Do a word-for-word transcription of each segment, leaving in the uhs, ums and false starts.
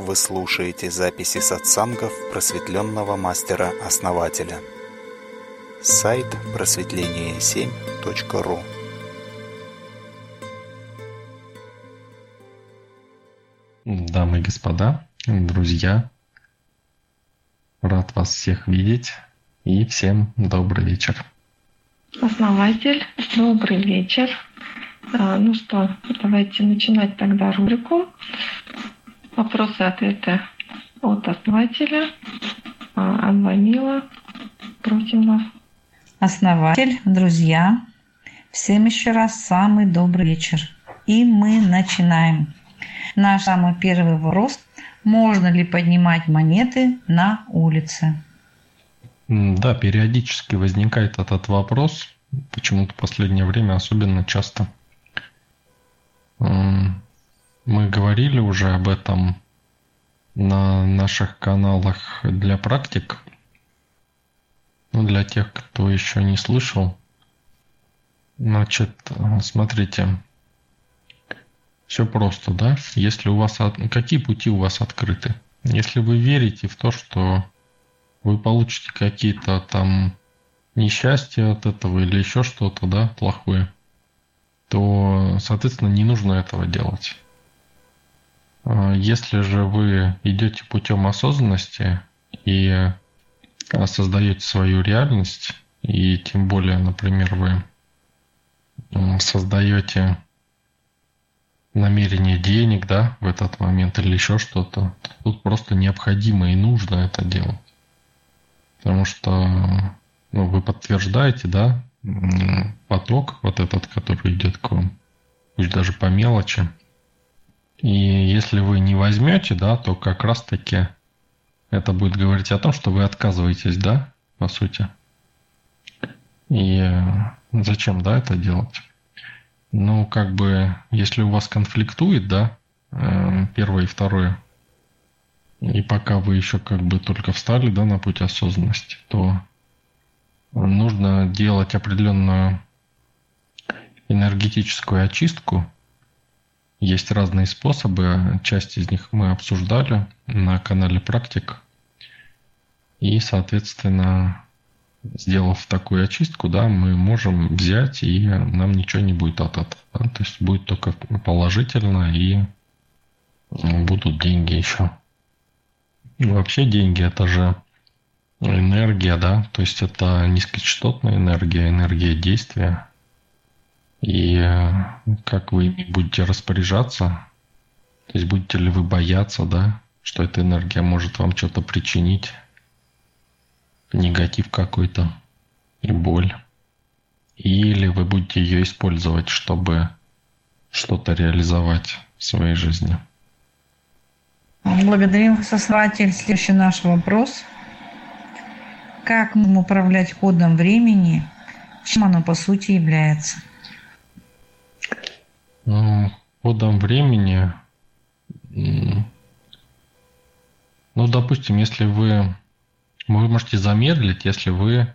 Вы слушаете записи сатсангов просветленного мастера-основателя. Сайт просветление семь точка ру. Дамы и господа, друзья, рад вас всех видеть и всем добрый вечер. Основатель, добрый вечер. Ну что, давайте начинать тогда рубрику «Вопросы-ответы от основателя». Анна Милла, против нас. Основатель, друзья, всем еще раз самый добрый вечер. И мы начинаем. Наш самый первый вопрос – можно ли поднимать монеты на улице? Да, периодически возникает этот вопрос. Почему-то в последнее время особенно часто. Мы говорили уже об этом на наших каналах для практик. Ну, для тех, кто еще не слышал. Значит, смотрите. Все просто, да? Если у вас от... Какие пути у вас открыты? Если вы верите в то, что вы получите какие-то там несчастья от этого или еще что-то, да, плохое, то, соответственно, не нужно этого делать. Если же вы идете путем осознанности и создаете свою реальность, и тем более, например, вы создаете намерение денег, да, в этот момент или еще что-то, тут просто необходимо и нужно это делать. Потому что, ну, вы подтверждаете, да, поток вот этот, который идет к вам, пусть даже по мелочи. И если вы не возьмете, да, то как раз-таки это будет говорить о том, что вы отказываетесь, да, по сути. И зачем, да, это делать? Ну, как бы, если у вас конфликтует, да, первое и второе, и пока вы еще как бы только встали, да, на путь осознанности, то нужно делать определенную энергетическую очистку. Есть разные способы, часть из них мы обсуждали на канале «Практик». И, соответственно, сделав такую очистку, да, мы можем взять, и нам ничего не будет от этого. Да? То есть будет только положительно, и будут деньги еще. И вообще деньги – это же энергия, да, то есть это низкочастотная энергия, энергия действия. И как вы будете распоряжаться, то есть будете ли вы бояться, да, что эта энергия может вам что-то причинить, негатив какой-то и боль. Или вы будете ее использовать, чтобы что-то реализовать в своей жизни. Благодарим вас, основатель. Следующий наш вопрос. Как нам управлять ходом времени, чем оно по сути является? Ходом времени, ну, допустим, если вы, вы можете замедлить, если вы,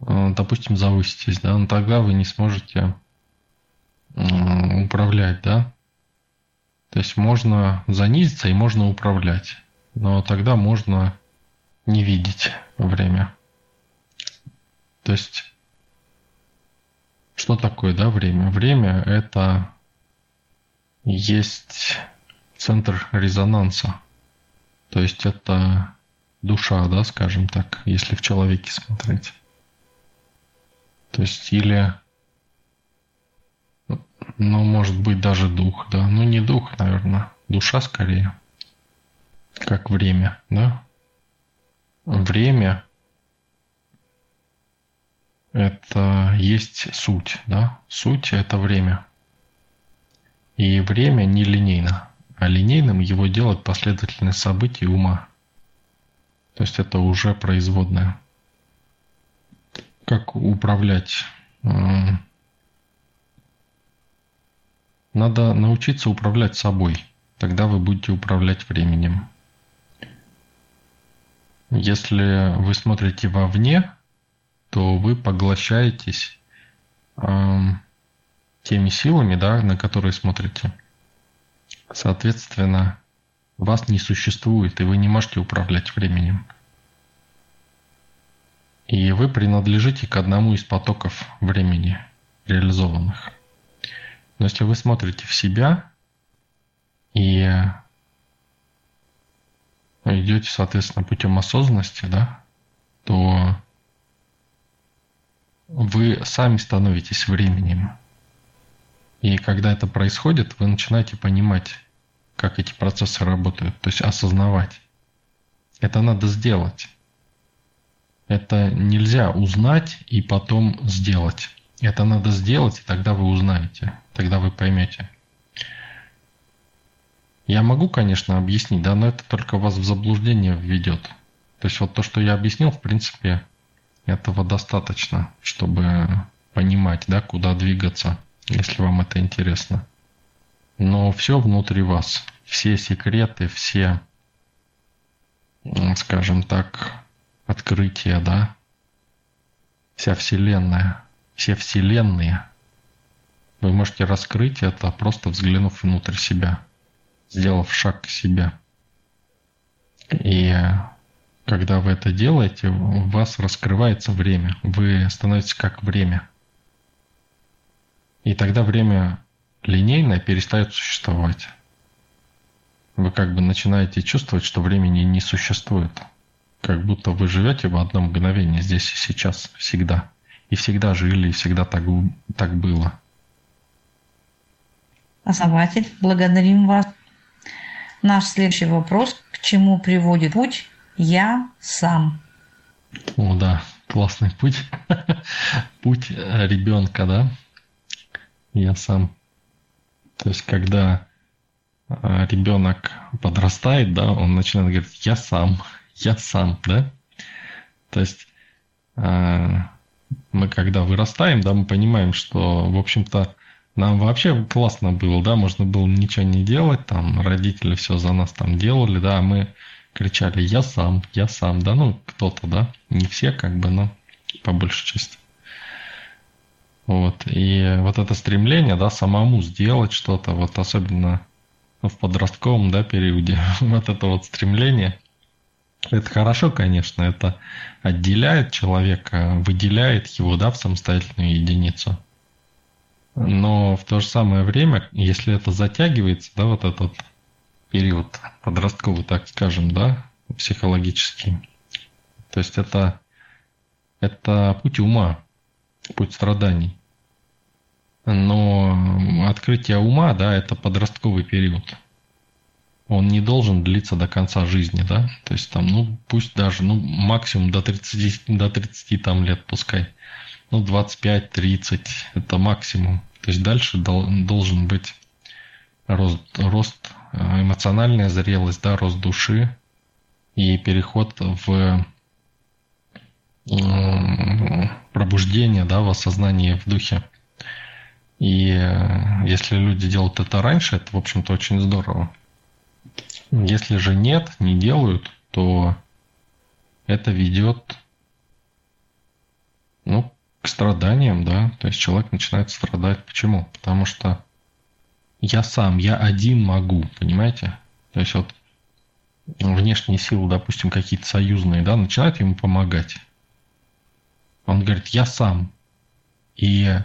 допустим, завыситесь, да, но тогда вы не сможете управлять, да, то есть можно занизиться и можно управлять, но тогда можно не видеть время, то есть... Что такое, да, время? Время – это есть центр резонанса. То есть это душа, да, скажем так, если в человеке смотреть. То есть или, ну, может быть, даже дух, да. Ну, не дух, наверное, душа скорее, как время, да. Время... Это есть суть, да? Суть – это время. И время не линейно, а линейным его делает последовательность событий ума. То есть это уже производное. Как управлять? Надо научиться управлять собой. Тогда вы будете управлять временем. Если вы смотрите вовне, то вы поглощаетесь э, теми силами, да, на которые смотрите. Соответственно, Вас не существует, и вы не можете управлять временем. И вы принадлежите к одному из потоков времени, реализованных. Но если вы смотрите в себя и идете, соответственно, путем осознанности, да, то вы сами становитесь временем. И когда это происходит, вы начинаете понимать, как эти процессы работают, то есть осознавать. Это надо сделать. Это нельзя узнать и потом сделать. Это надо сделать, и тогда вы узнаете, тогда вы поймете. Я могу, конечно, объяснить, да, но это только вас в заблуждение введет. То есть вот то, что я объяснил, в принципе, этого достаточно, чтобы понимать, да, куда двигаться, если вам это интересно. Но все внутри вас, все секреты, все, скажем так, открытия, да, вся вселенная, все вселенные, вы можете раскрыть это, просто взглянув внутрь себя, сделав шаг к себе. И когда вы это делаете, у вас раскрывается время, вы становитесь как время. И тогда время линейное перестает существовать. Вы как бы начинаете чувствовать, что времени не существует. Как будто вы живете в одно мгновение, здесь и сейчас, всегда. И всегда жили, и всегда так, так было. Основатель, благодарим вас. Наш следующий вопрос. К чему приводит путь «Я сам»? О, да, классный путь. Путь ребенка, да? «Я сам». То есть, когда ребенок подрастает, да, он начинает говорить «я сам», «я сам», да? То есть, мы когда вырастаем, да, мы понимаем, что, в общем-то, нам вообще классно было, да, можно было ничего не делать, там, родители все за нас там делали, да, а мы кричали «я сам», «я сам», да, ну, кто-то, да, не все, как бы, но по большей части. Вот, и вот это стремление, да, самому сделать что-то, вот особенно в подростковом, да, периоде, вот это вот стремление, это хорошо, конечно, это отделяет человека, выделяет его, да, в самостоятельную единицу. Но в то же самое время, если это затягивается, да, вот этот период подростковый, так скажем, да, психологический, то есть это, это путь ума, путь страданий. Но открытие ума, да, это подростковый период. Он не должен длиться до конца жизни, да. То есть там, ну, пусть даже, ну, максимум до тридцати, до тридцати там лет пускай. Ну, двадцать пять - тридцать это максимум. То есть дальше должен быть рост, рост эмоциональная зрелость, да, рост души и переход в пробуждение, да, в осознании, в духе. И если люди делают это раньше, это, в общем-то, очень здорово. Если же нет, не делают, то это ведет, ну, к страданиям, да, то есть человек начинает страдать. Почему? Потому что я сам, я один могу, понимаете? То есть вот внешние силы, допустим, какие-то союзные, да, начинают ему помогать. Он говорит, я сам. И,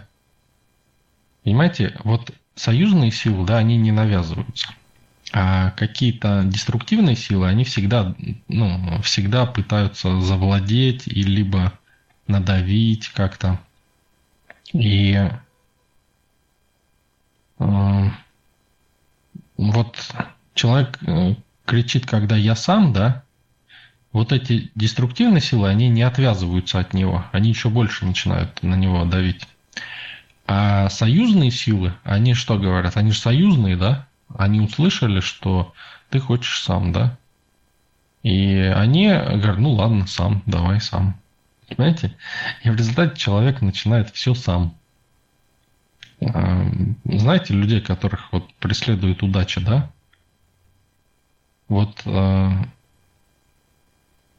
понимаете, вот союзные силы, да, они не навязываются. А какие-то деструктивные силы, они всегда, ну, всегда пытаются завладеть и либо надавить как-то. И э, вот человек кричит, когда я сам, да, вот эти деструктивные силы, они не отвязываются от него, они еще больше начинают на него давить. А союзные силы, они что говорят? Они же союзные, да? Они услышали, что ты хочешь сам, да? И они говорят, ну ладно, сам, давай сам. Понимаете? И в результате человек начинает все сам. Знаете, людей, которых вот преследует удача, да? Вот...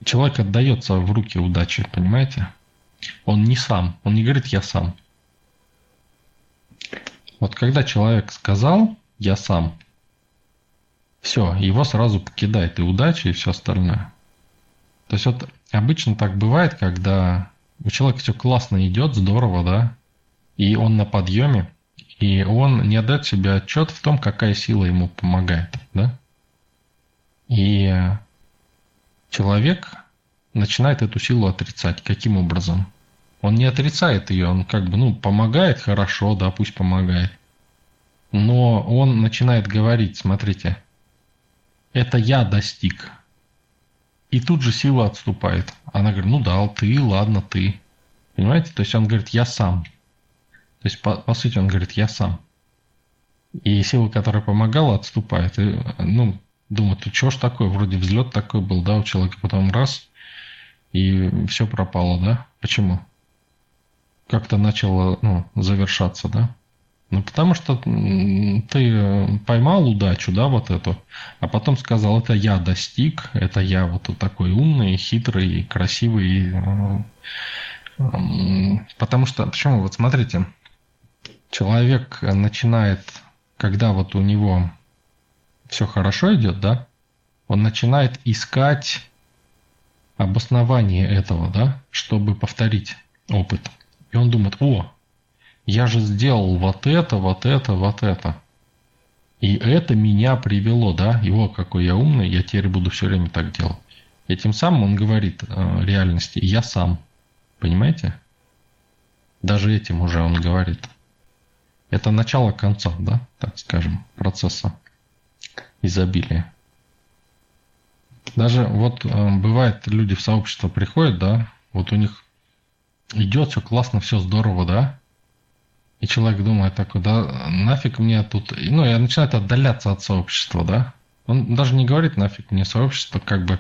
Человек отдается в руки удачи, понимаете? Он не сам, он не говорит «я сам». Вот когда человек сказал «я сам», все, его сразу покидает и удача, и все остальное. То есть вот обычно так бывает, когда у человека все классно идет, здорово, да, и он на подъеме, и он не отдает себе отчет в том, какая сила ему помогает, да. И человек начинает эту силу отрицать. Каким образом? Он не отрицает ее, он как бы, ну, помогает, хорошо, да, пусть помогает. Но он начинает говорить, смотрите, это я достиг. И тут же сила отступает. Она говорит, ну да, ты, ладно, ты. Понимаете? То есть он говорит, я сам. То есть, по, по сути, он говорит, я сам. И сила, которая помогала, отступает. И, ну, думаю, ты чего ж такое? Вроде взлет такой был, да, у человека, потом раз, и все пропало, да? Почему? Как-то начало, ну, завершаться, да? Ну, потому что ты поймал удачу, да, вот эту, а потом сказал, это я достиг, это я вот такой умный, хитрый, красивый. Потому что, почему? Вот смотрите, человек начинает, когда вот у него все хорошо идет, да, он начинает искать обоснование этого, да, чтобы повторить опыт. И он думает, о, я же сделал вот это, вот это, вот это. И это меня привело, да? Его, какой я умный, я теперь буду все время так делать. И тем самым он говорит э, реальности, я сам. Понимаете? Даже этим уже он говорит. Это начало конца, да? Так скажем, процесса изобилия. Даже вот э, бывает, люди в сообщество приходят, да? Вот у них идет все классно, все здорово, да? И человек думает такой, да нафиг мне тут... Ну, я начинаю отдаляться от сообщества, да? Он даже не говорит нафиг мне сообщество, как бы...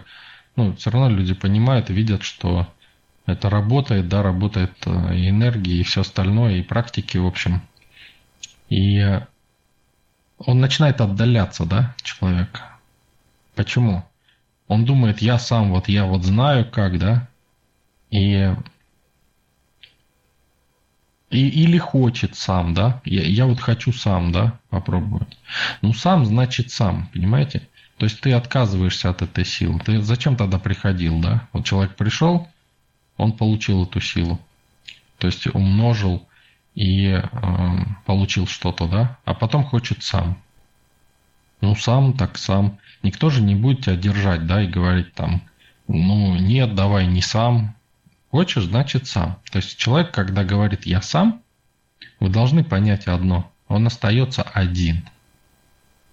Ну, все равно люди понимают и видят, что это работает, да, работает и энергия, и все остальное, и практики, в общем. И он начинает отдаляться, да, человек. Почему? Он думает, я сам, вот я вот знаю как, да? И... И, или хочет сам, да? Я, я вот хочу сам, да, попробовать. Ну, сам значит сам, понимаете? То есть ты отказываешься от этой силы. Ты зачем тогда приходил, да? Вот человек пришел, он получил эту силу. То есть умножил и э, получил что-то, да? А потом хочет сам. Ну, сам так сам. Никто же не будет тебя держать, да, и говорить там, ну, нет, давай не сам. Хочешь, значит сам. То есть человек, когда говорит «я сам», вы должны понять одно. Он остается один.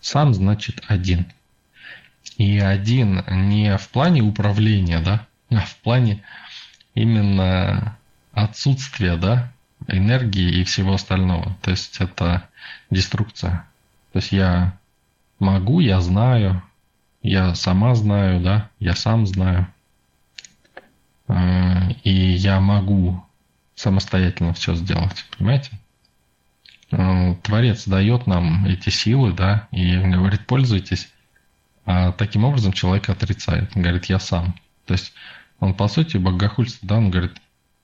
Сам значит один. И один не в плане управления, да, а в плане именно отсутствия, да, энергии и всего остального. То есть это деструкция. То есть я могу, я знаю, я сама знаю, да, я сам знаю. И я могу самостоятельно все сделать, понимаете? Творец дает нам эти силы, да, и говорит, пользуйтесь. А таким образом человек отрицает, он говорит, я сам. То есть он, по сути, богохульство, да, он говорит,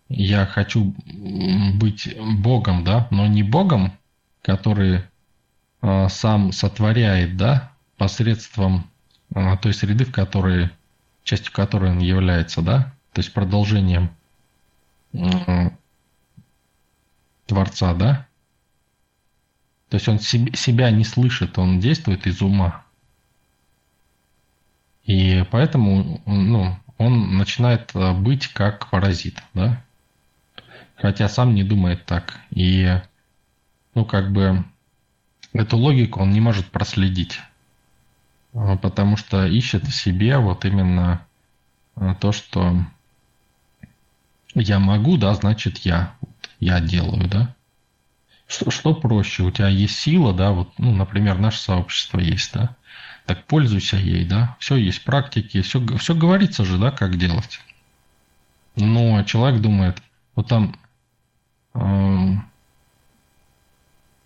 я хочу быть Богом, да, но не Богом, который сам сотворяет, да, посредством той среды, в которой, частью которой он является, да, то есть продолжением Творца, да? То есть он себя не слышит, он действует из ума. И поэтому, ну, он начинает быть как паразит, да? Хотя сам не думает так. И, ну, как бы, эту логику он не может проследить. Потому что ищет в себе вот именно то, что... Я могу, да, значит я. Я делаю, да. Что, что проще? У тебя есть сила, да, вот, ну, например, наше сообщество есть, да. Так пользуйся ей, да. Все есть практики, все, все говорится же, да, как делать. Но человек думает, вот там... Э,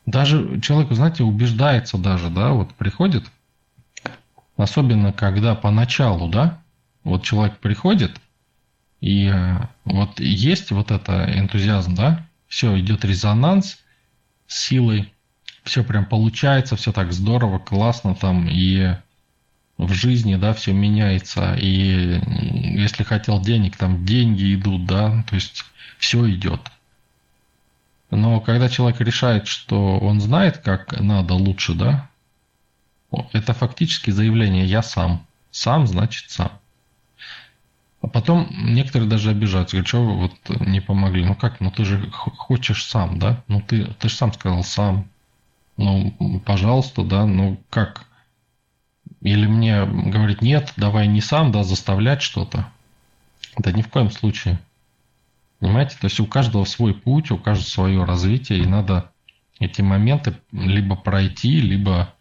даже человек, знаете, убеждается даже, да, вот приходит. Особенно, когда поначалу, да, вот человек приходит... И вот есть вот это энтузиазм, да? Все, идет резонанс с силой, все прям получается, все так здорово, классно там, и в жизни, да, все меняется. И если хотел денег, там деньги идут, да, то есть все идет. Но когда человек решает, что он знает, как надо лучше, да, это фактически заявление «я сам». Сам значит сам. А потом некоторые даже обижаются, говорят, что вы вот не помогли. Ну как, ну ты же хочешь сам, да? Ну ты, ты же сам сказал сам. Ну, пожалуйста, да, ну как? Или мне говорить, нет, давай не сам, да, заставлять что-то. Да ни в коем случае. Понимаете? То есть у каждого свой путь, у каждого свое развитие, и надо эти моменты либо пройти, либо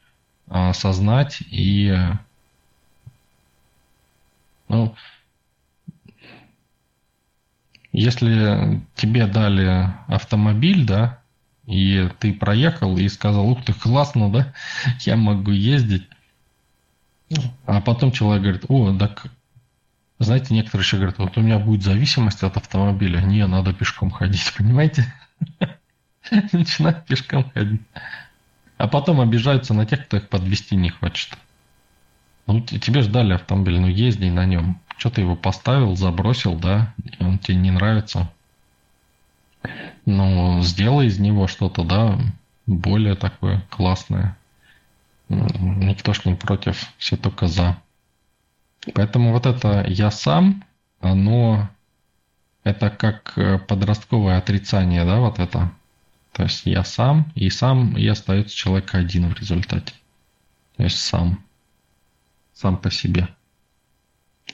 осознать и... Ну, если тебе дали автомобиль, да, и ты проехал и сказал, ух ты, классно, да, я могу ездить. А потом человек говорит, о, так, знаете, некоторые еще говорят, вот у меня будет зависимость от автомобиля, не, надо пешком ходить, понимаете? Начинают пешком ходить. А потом обижаются на тех, кто их подвести не хочет. Ну, тебе же дали автомобиль, ну езди на нем. Что ты его поставил, забросил, да, он тебе не нравится. Ну, сделай из него что-то, да, более такое классное. Никто ж не против, все только за. Поэтому вот это «я сам», оно, это как подростковое отрицание, да, вот это. То есть «я сам», и сам, и остается человек один в результате. То есть сам. Сам по себе.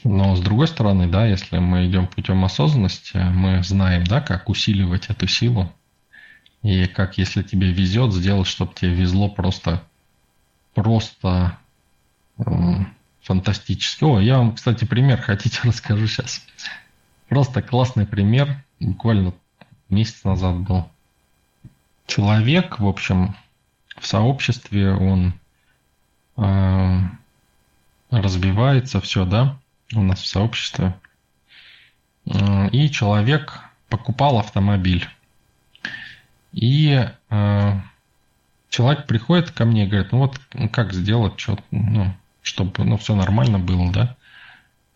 Но с другой стороны, да, если мы идем путем осознанности, мы знаем, да, как усиливать эту силу. И как, если тебе везет, сделать, чтобы тебе везло просто, просто э, фантастически. О, я вам, кстати, пример хотите расскажу сейчас. Просто классный пример. Буквально месяц назад был. Человек, в общем, в сообществе он... Э, Разбивается все, да, у нас в сообществе. И человек покупал автомобиль. И э, человек приходит ко мне и говорит, ну вот как сделать, что, ну, чтобы ну, все нормально было, да.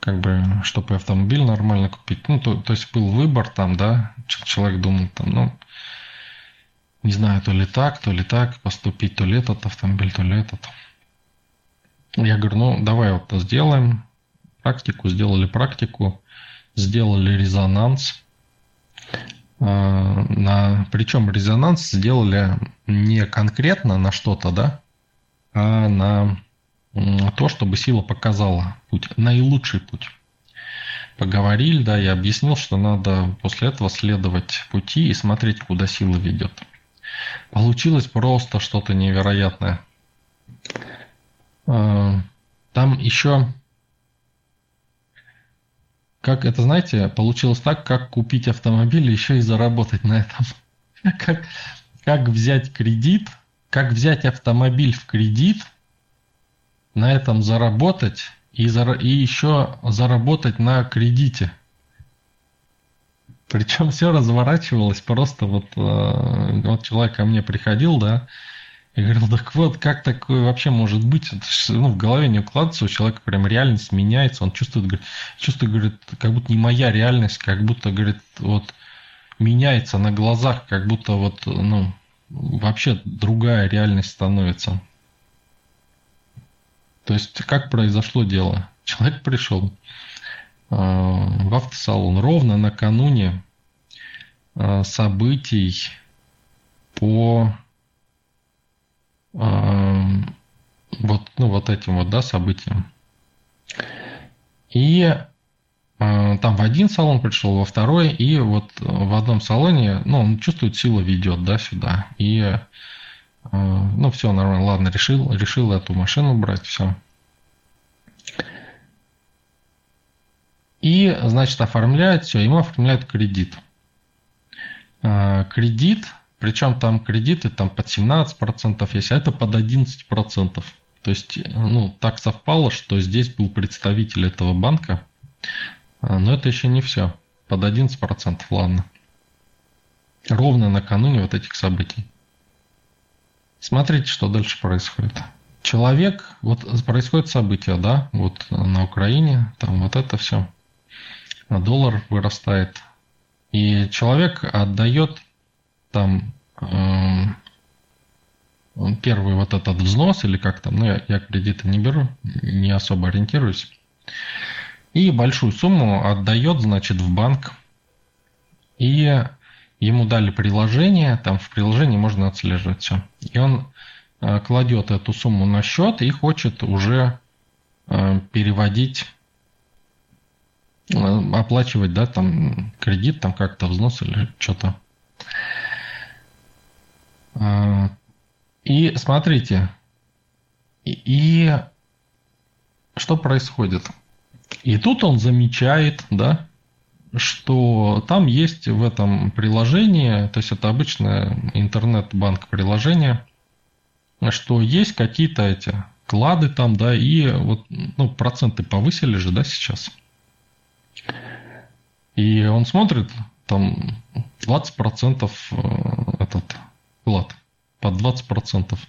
Как бы, чтобы автомобиль нормально купить. Ну, то, то есть был выбор там, да, человек думал там, ну, не знаю, то ли так, то ли так поступить, то ли этот автомобиль, то ли этот. Я говорю, ну давай вот сделаем практику, сделали практику, сделали резонанс. На, причем резонанс сделали не конкретно на что-то, да, а на то, чтобы сила показала путь, наилучший путь. Поговорили, да, я объяснил, что надо после этого следовать пути и смотреть, куда сила ведет. Получилось просто что-то невероятное. Там еще, как это, знаете, получилось так, как купить автомобиль и еще и заработать на этом. Как, как взять кредит, как взять автомобиль в кредит, на этом заработать и, зара... и еще заработать на кредите. Причем все разворачивалось просто вот, вот человек ко мне приходил, да, я говорил, так вот, как такое вообще может быть? Это ж, ну, в голове не укладывается, у человека прям реальность меняется, он чувствует, говорит, чувствует, говорит, как будто не моя реальность, как будто, говорит, вот меняется на глазах, как будто вот, ну, вообще другая реальность становится. То есть, как произошло дело? Человек пришел э, в автосалон ровно накануне э, событий по... Вот, ну, вот этим вот, да, событием. И э, там в один салон пришел, во второй, и вот в одном салоне, ну, он чувствует, сила ведет, да, сюда. И, э, ну, все нормально, ладно, решил, решил эту машину брать, все. И, значит, оформляет все, ему оформляют кредит. Э, кредит... Причем там кредиты там под семнадцать процентов есть, а это под одиннадцать процентов. То есть, ну, так совпало, что здесь был представитель этого банка, но это еще не все. Под одиннадцать процентов, ладно. Ровно накануне вот этих событий. Смотрите, что дальше происходит. человек, вот происходит событие, да, вот на Украине, там вот это все, доллар вырастает, и человек отдает там э, первый вот этот взнос, или как там, ну я, я кредиты не беру, не особо ориентируюсь, и большую сумму отдает, значит, в банк, и ему дали приложение, там в приложении можно отслеживать все, и он кладет эту сумму на счет и хочет уже переводить, оплачивать, да, там кредит, там как-то взнос или что-то. И смотрите, и, и что происходит? И тут он замечает, да, что там есть в этом приложении, то есть это обычное интернет-банк приложение, что есть какие-то эти клады там, да, и вот, ну, проценты повысили же, да, сейчас. И он смотрит, там двадцать процентов этот клад, под двадцать процентов.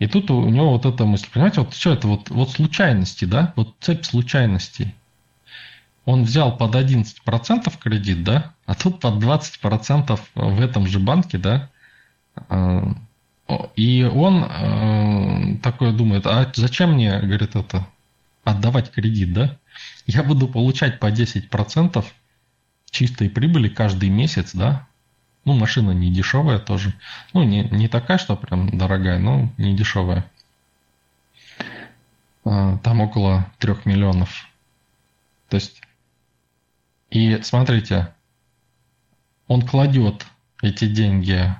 И тут у него вот эта мысль, понимаете, вот все это вот, вот случайности, да, вот цепь случайностей. Он взял под одиннадцать процентов кредит, да, а тут под двадцать процентов в этом же банке, да, и он э, такое думает, а зачем мне, говорит, это отдавать кредит, да? Я буду получать по десять процентов чистой прибыли каждый месяц, да? Ну, машина не дешевая тоже. Ну, не, не такая, что прям дорогая, но не дешевая. Э, там около трех миллионов. То есть, и смотрите, он кладет эти деньги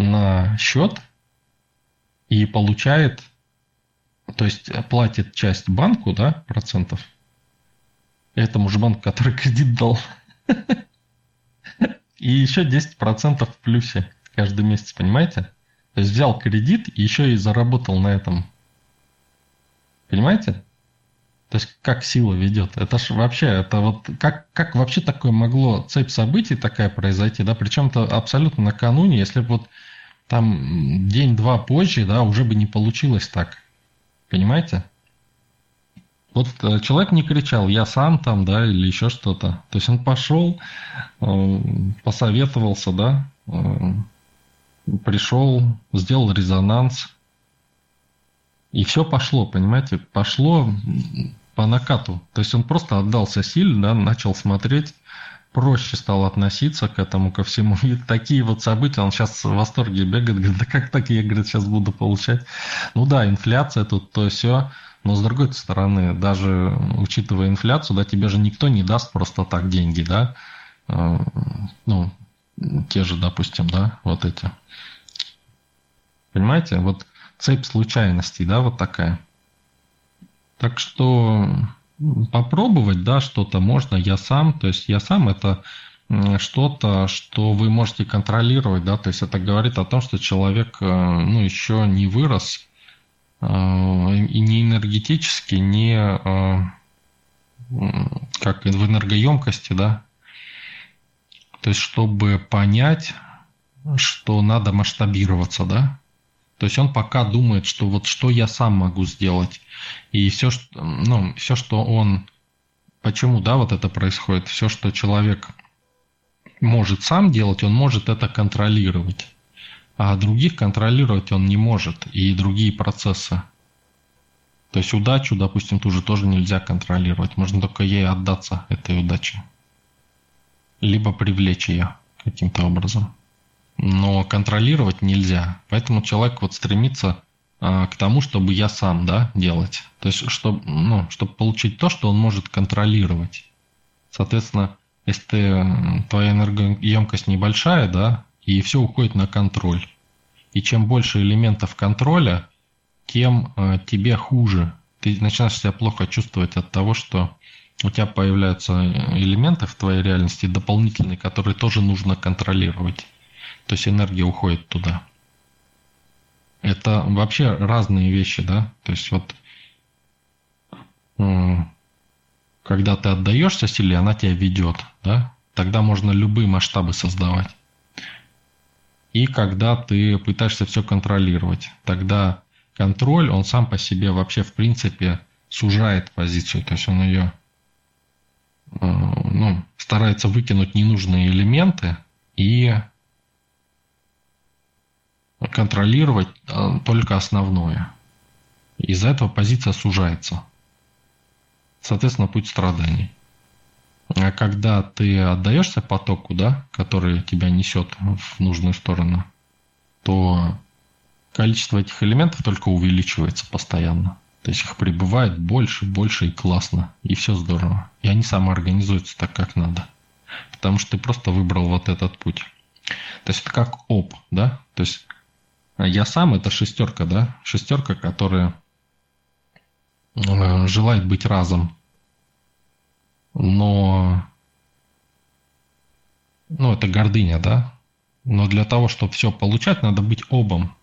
на счет и получает, то есть платит часть банку, да, процентов, этому же банку, который кредит дал, и еще десять процентов в плюсе каждый месяц, понимаете? То есть взял кредит и еще и заработал на этом. Понимаете? То есть как сила ведет. Это ж вообще, это вот как, как вообще такое могло, цепь событий такая произойти, да, причем-то абсолютно накануне, если бы вот там день-два позже, да, уже бы не получилось так. Понимаете? Вот человек не кричал, я сам там, да, или еще что-то. То есть он пошел, посоветовался, да, пришел, сделал резонанс. И все пошло, понимаете? Пошло по накату. То есть он просто отдался силе, да, начал смотреть, проще стал относиться к этому, ко всему. И такие вот события, он сейчас в восторге бегает, говорит, да как так я, говорит, сейчас буду получать. Ну да, инфляция тут, то все. Но с другой стороны, даже учитывая инфляцию, да, тебе же никто не даст просто так деньги, да? Ну, те же, допустим, да, вот эти. Понимаете? Вот цепь случайностей, да, вот такая. Так что попробовать, да, что-то можно я сам, то есть я сам это что-то, что вы можете контролировать, да, то есть это говорит о том, что человек, ну, еще не вырос, и не энергетически, не как в энергоемкости, да, то есть чтобы понять, что надо масштабироваться, да. То есть он пока думает, что вот что я сам могу сделать. И все, что, ну, все, что он... Почему, да, вот это происходит? Все, что человек может сам делать, он может это контролировать. А других контролировать он не может. И другие процессы. То есть удачу, допустим, ту же тоже нельзя контролировать. Можно только ей отдаться, этой удаче. Либо привлечь ее каким-то образом. Но контролировать нельзя. Поэтому человек вот стремится а, к тому, чтобы я сам, да, делать. То есть, чтобы, ну, чтобы получить то, что он может контролировать. Соответственно, если ты, твоя энергоемкость небольшая, да, и все уходит на контроль. И чем больше элементов контроля, тем а, тебе хуже. Ты начинаешь себя плохо чувствовать от того, что у тебя появляются элементы в твоей реальности дополнительные, которые тоже нужно контролировать. То есть энергия уходит туда. Это вообще разные вещи, да? То есть вот когда ты отдаешься силе, она тебя ведет, да? Тогда можно любые масштабы создавать. И и когда ты пытаешься все контролировать. Тогда контроль, он сам по себе вообще в принципе сужает позицию, то есть он ее ну, старается выкинуть ненужные элементы и контролировать только основное. Из-за этого позиция сужается. Соответственно, путь страданий. А когда ты отдаешься потоку, да, который тебя несет в нужную сторону, то количество этих элементов только увеличивается постоянно. То есть их прибывает больше, больше и классно. И все здорово. И они самоорганизуются так, как надо. Потому что ты просто выбрал вот этот путь. То есть это как оп, да? То есть я сам, это шестерка, да? Шестерка, которая желает быть разом. Но... Ну, это гордыня, да? Но для того, чтобы все получать, надо быть обом.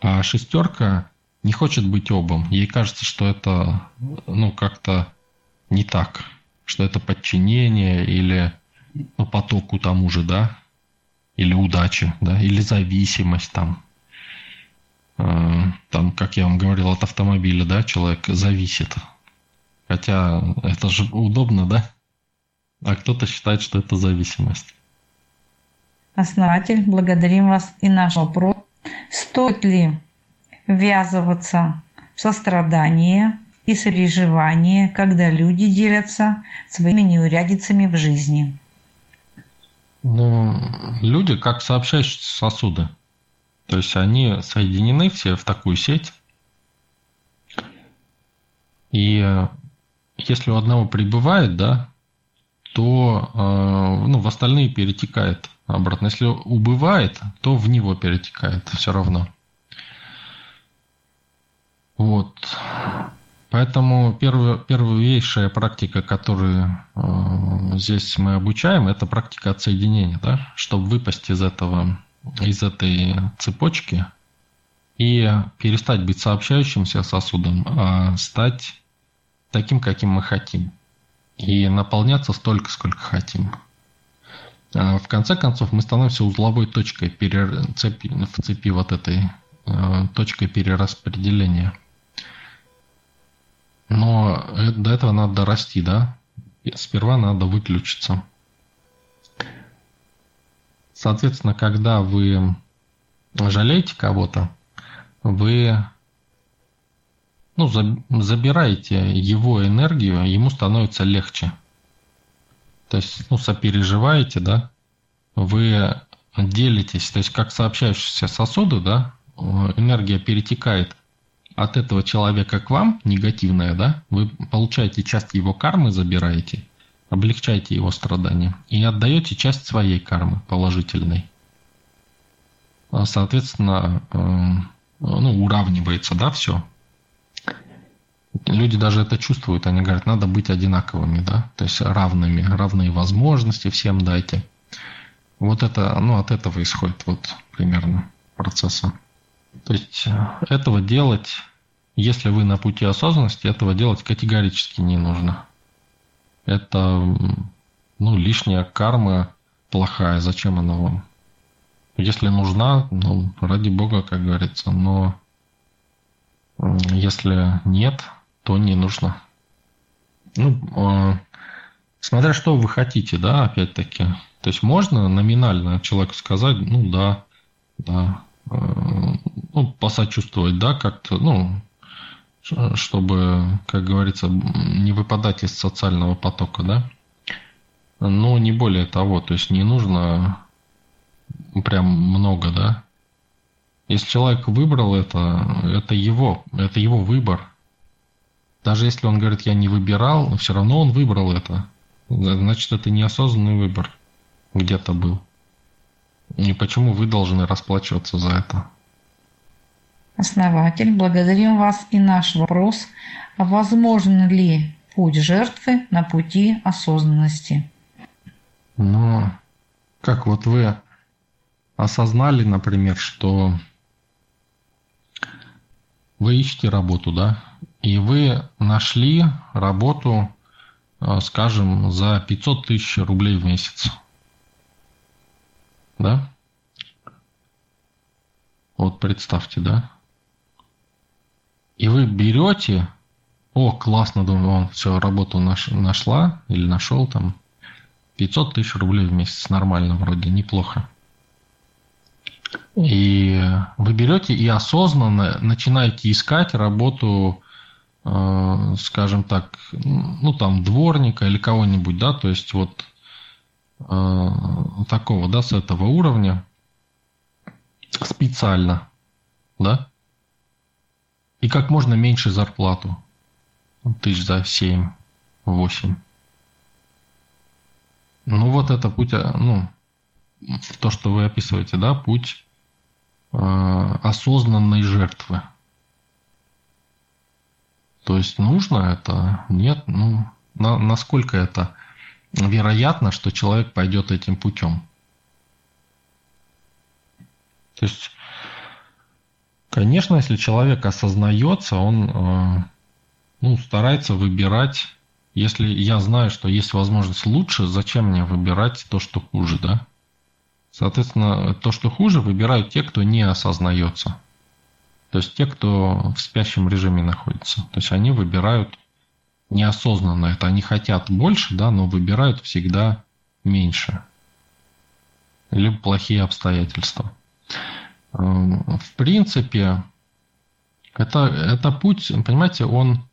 А шестерка не хочет быть обом. Ей кажется, что это, ну, как-то не так. Что это подчинение или ну, потоку тому же, да? Или удачи, да? Или зависимость там. Там, как я вам говорил, от автомобиля, да, человек зависит. Хотя это же удобно, да? А кто-то считает, что это зависимость. Основатель, благодарим вас. И наш вопрос. Стоит ли ввязываться в сострадание и сопереживание, когда люди делятся своими неурядицами в жизни? Ну, люди как сообщающиеся сосуды. То есть они соединены все в такую сеть. И если у одного прибывает, да, то э, ну, в остальные перетекает обратно. Если убывает, то в него перетекает все равно. Вот. Поэтому первая, первейшая практика, которую э, здесь мы обучаем, это практика отсоединения, да, чтобы выпасть из этого, из этой цепочки и перестать быть сообщающимся сосудом, а стать таким, каким мы хотим. И наполняться столько, сколько хотим. А в конце концов, мы становимся узловой точкой перер... цепи... в цепи вот этой э, точкой перераспределения. Но до этого надо дорасти, да? Сперва надо выключиться. Соответственно, когда вы жалеете кого-то, вы ну, забираете его энергию, ему становится легче. То есть, ну, сопереживаете, да, вы делитесь, то есть, как сообщающиеся сосуды, да, энергия перетекает от этого человека к вам, негативная, да, вы получаете часть его кармы, забираете, облегчаете его страдания и отдаете часть своей кармы, положительной. Соответственно, ну, уравнивается, да, все. Люди даже это чувствуют, они говорят, надо быть одинаковыми, да, то есть равными, равные возможности всем дайте. Вот это, ну, от этого исходит вот примерно процесса. То есть этого делать, если вы на пути осознанности, этого делать категорически не нужно. Это, ну, лишняя карма плохая, зачем она вам? Если нужна, ну, ради Бога, как говорится, но если нет, то не нужно. Ну, э, смотря что вы хотите, да, опять-таки. То есть можно номинально человеку сказать, ну да, да, э, ну, посочувствовать, да, как-то, ну, чтобы, как говорится, не выпадать из социального потока, да. Но не более того, то есть не нужно прям много, да. Если человек выбрал это, это его, это его выбор. Даже если он говорит, я не выбирал, все равно он выбрал это. Значит, это неосознанный выбор где-то был. И почему вы должны расплачиваться за это? Основатель, благодарим вас. И наш вопрос, а возможен ли путь жертвы на пути осознанности? Ну, как вот вы осознали, например, что вы ищете работу, да? И вы нашли работу, скажем, за пятьсот тысяч рублей в месяц. Да? Вот представьте, да? И вы берете, о, классно, думаю, он все, работу наш, нашла или нашел там, пятьсот тысяч рублей в месяц, нормально вроде, неплохо. И вы берете и осознанно начинаете искать работу, э, скажем так, ну там дворника или кого-нибудь, да, то есть вот э, такого, да, с этого уровня специально, да, и как можно меньше зарплату, тысяч за семь-восемь. Ну вот это путь, ну то, что вы описываете, да, путь э, осознанной жертвы. То есть нужно это? Нет, ну на, насколько это вероятно, что человек пойдет этим путем? То есть, конечно, если человек осознается, он э, ну, старается выбирать. Если я знаю, что есть возможность лучше, зачем мне выбирать то, что хуже, да? Соответственно, то, что хуже, выбирают те, кто не осознается. То есть те, кто в спящем режиме находится. То есть они выбирают неосознанно это. Они хотят больше, да, но выбирают всегда меньше. Либо плохие обстоятельства. В принципе, это, это путь, понимаете, он,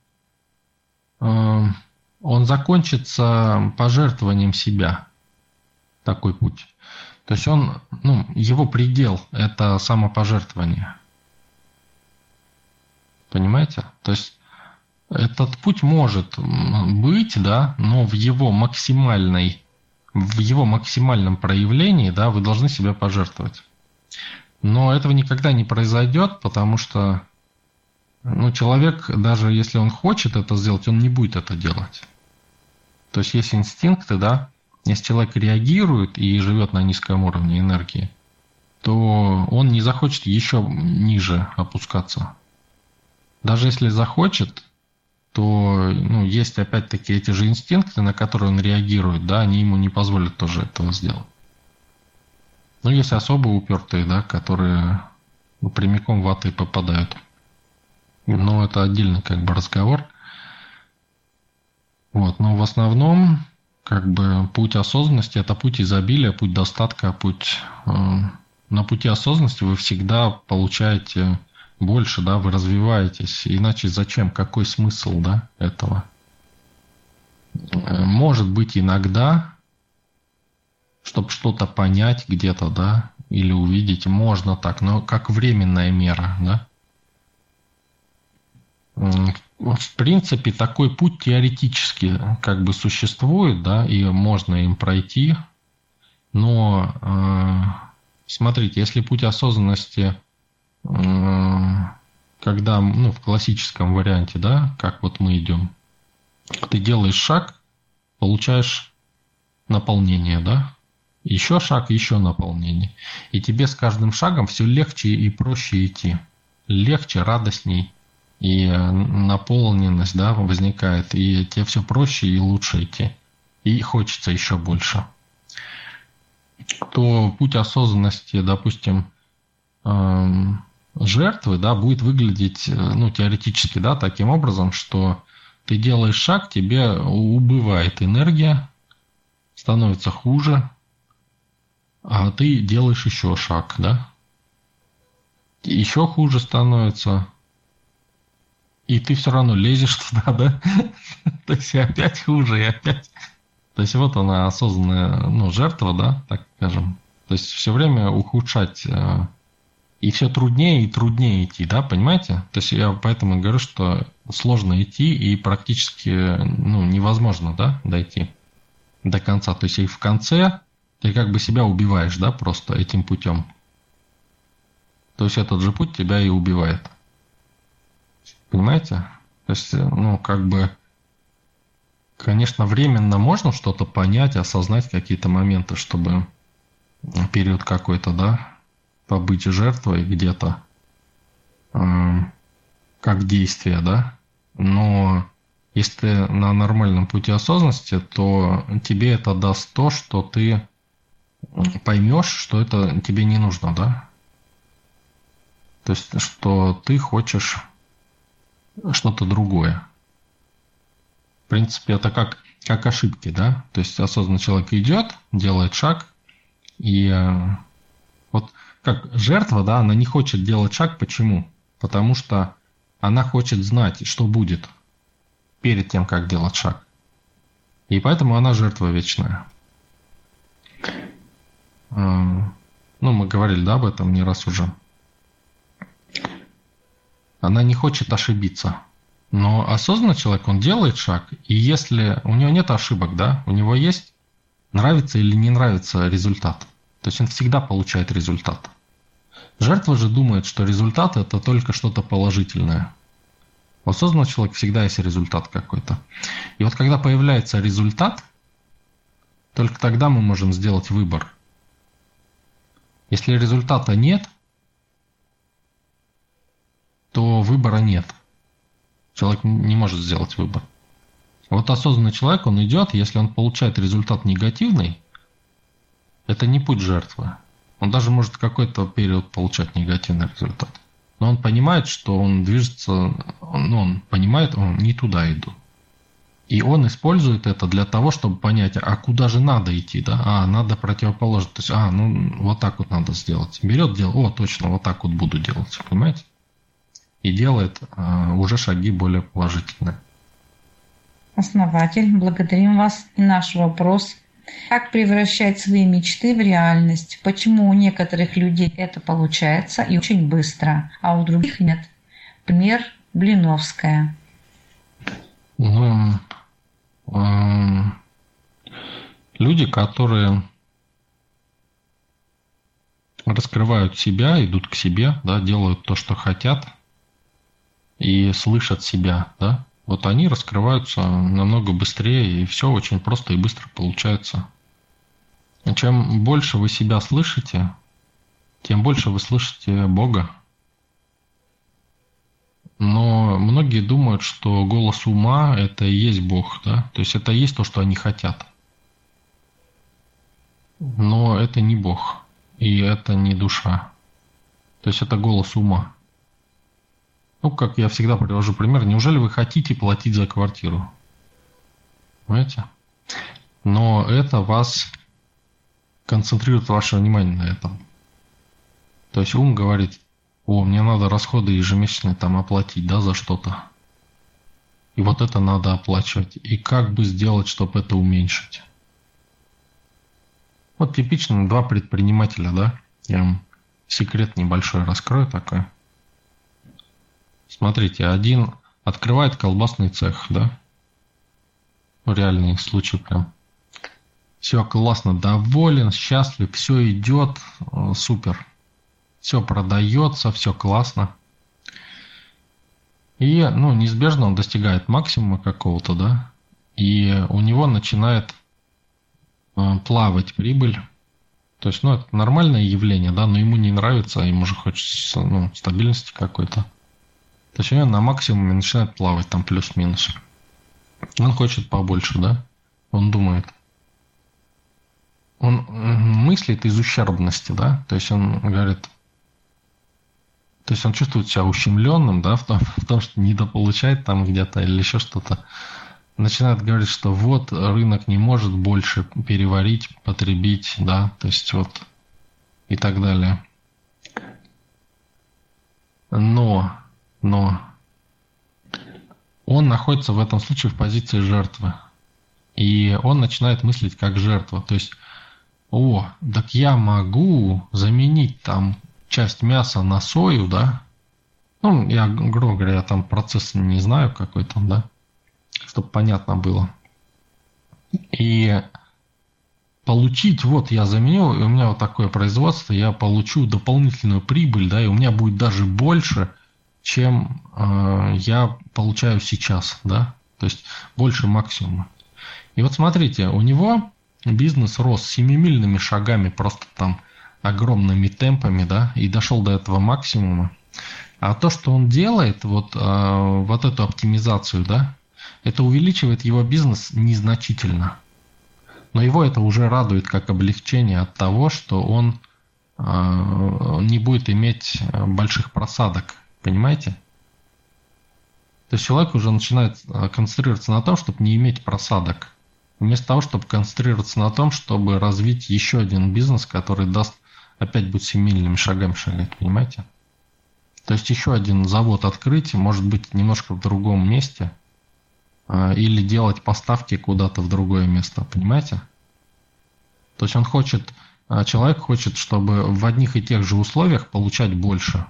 он закончится пожертвованием себя. Такой путь. То есть он, ну, его предел – это самопожертвование. Понимаете? То есть этот путь может быть, да, но в его максимальной, в его максимальном проявлении, да, вы должны себя пожертвовать. Но этого никогда не произойдет, потому что, ну, человек, даже если он хочет это сделать, он не будет это делать. То есть есть инстинкты, да. Если человек реагирует и живет на низком уровне энергии, то он не захочет еще ниже опускаться. Даже если захочет, то, ну, есть опять-таки эти же инстинкты, на которые он реагирует, да, они ему не позволят тоже этого сделать. Но есть особо упертые, да, которые прямиком в ад и попадают. Но это отдельный как бы разговор. Вот, но в основном... Как бы путь осознанности – это путь изобилия, путь достатка, путь... На пути осознанности вы всегда получаете больше, да, вы развиваетесь. Иначе зачем? Какой смысл, да, этого? Может быть, иногда, чтобы что-то понять где-то, да, или увидеть, можно так, но как временная мера, да. В принципе, такой путь теоретически как бы существует, да, и можно им пройти. Но э, смотрите, если путь осознанности, э, когда, ну, в классическом варианте, да, как вот мы идем, ты делаешь шаг, получаешь наполнение, да, еще шаг, еще наполнение. И тебе с каждым шагом все легче и проще идти, легче, радостней. И наполненность, да, возникает, и тебе все проще и лучше идти, и хочется еще больше. То путь осознанности, допустим, жертвы, да, будет выглядеть, ну, теоретически, да, таким образом, что ты делаешь шаг, тебе убывает энергия, становится хуже, а ты делаешь еще шаг, да, еще хуже становится. И ты все равно лезешь туда, да? То есть опять хуже, и опять. То есть вот она, осознанная, ну, жертва, да, так скажем. То есть все время ухудшать. Э, и все труднее и труднее идти, да, понимаете? То есть я поэтому и говорю, что сложно идти и практически, ну, невозможно, да, дойти до конца. То есть и в конце ты как бы себя убиваешь, да, просто этим путем. То есть этот же путь тебя и убивает. Понимаете? То есть, ну, как бы, конечно, временно можно что-то понять, осознать какие-то моменты, чтобы период какой-то, да, побыть жертвой где-то, э, как действие, да. Но если ты на нормальном пути осознанности, то тебе это даст то, что ты поймешь, что это тебе не нужно, да. То есть, что ты хочешь что-то другое. В принципе, это как, как ошибки, да? То есть, осознанный человек идет, делает шаг, и вот как жертва, да, она не хочет делать шаг. Почему? Потому что она хочет знать, что будет перед тем, как делать шаг. И поэтому она жертва вечная. Ну, мы говорили, да, об этом не раз уже. Она не хочет ошибиться. Но осознанный человек, он делает шаг, и если у него нет ошибок, да, у него есть нравится или не нравится результат. То есть он всегда получает результат. Жертва же думает, что результат – это только что-то положительное. У осознанного человека всегда есть результат какой-то. И вот когда появляется результат, только тогда мы можем сделать выбор. Если результата нет, то выбора нет. Человек не может сделать выбор. Вот осознанный человек, он идет, если он получает результат негативный, это не путь жертвы. Он даже может какой-то период получать негативный результат. Но он понимает, что он движется, он, он понимает, он не туда идет. И он использует это для того, чтобы понять, а куда же надо идти, да? А, надо противоположно. То есть, а, ну вот так вот надо сделать. Берет дело, о, точно, вот так вот буду делать, понимаете? И делает а, уже шаги более положительные. Основатель, благодарим вас. И наш вопрос. Как превращать свои мечты в реальность? Почему у некоторых людей это получается и очень быстро, а у других нет? Пример Блиновская. Ну, э, люди, которые раскрывают себя, идут к себе, да, делают то, что хотят, и слышат себя, да, вот они раскрываются намного быстрее, и все очень просто и быстро получается. И чем больше вы себя слышите, тем больше вы слышите Бога. Но многие думают, что голос ума – это и есть Бог, да, то есть это и есть то, что они хотят. Но это не Бог, и это не душа, то есть это голос ума. Ну, как я всегда привожу пример, неужели вы хотите платить за квартиру? Понимаете? Но это вас концентрирует ваше внимание на этом. То есть ум говорит, о, мне надо расходы ежемесячные там оплатить, да, за что-то. И вот это надо оплачивать. И как бы сделать, чтобы это уменьшить? Вот типично два предпринимателя, да? Я вам секрет небольшой раскрою такой. Смотрите, один открывает колбасный цех, да? Ну, реальный случай прям. Все классно, доволен, счастлив, все идет, супер. Все продается, все классно. И, ну, неизбежно он достигает максимума какого-то, да? И у него начинает плавать прибыль. То есть, ну, это нормальное явление, да? Но ему не нравится, ему же хочется, ну, стабильности какой-то. То есть у него на максимуме начинает плавать там плюс-минус. Он хочет побольше, да? Он думает. Он мыслит из ущербности, да? То есть он говорит... То есть он чувствует себя ущемленным, да? В том, в том что недополучает там где-то или еще что-то. Начинает говорить, что вот рынок не может больше переварить, потребить, да? То есть вот... И так далее. Но... Но он находится в этом случае в позиции жертвы. И он начинает мыслить как жертва. То есть, о, так я могу заменить там часть мяса на сою, да? Ну, я, грубо говоря, я там процесс не знаю какой там, да? Чтобы понятно было. И получить, вот я заменю, и у меня вот такое производство, я получу дополнительную прибыль, да, и у меня будет даже больше... чем э, я получаю сейчас, да, то есть больше максимума. И вот смотрите, у него бизнес рос семимильными шагами, просто там огромными темпами, да, и дошел до этого максимума. А то, что он делает, вот, э, вот эту оптимизацию, да, это увеличивает его бизнес незначительно. Но его это уже радует как облегчение от того, что он не будет иметь больших просадок, понимаете? То есть человек уже начинает концентрироваться на том, чтобы не иметь просадок, вместо того, чтобы концентрироваться на том, чтобы развить еще один бизнес, который даст, опять будет семимильными шагами шагать, понимаете? То есть еще один завод открыть, может быть, немножко в другом месте, или делать поставки куда-то в другое место, понимаете? То есть он хочет, человек хочет, чтобы в одних и тех же условиях получать больше.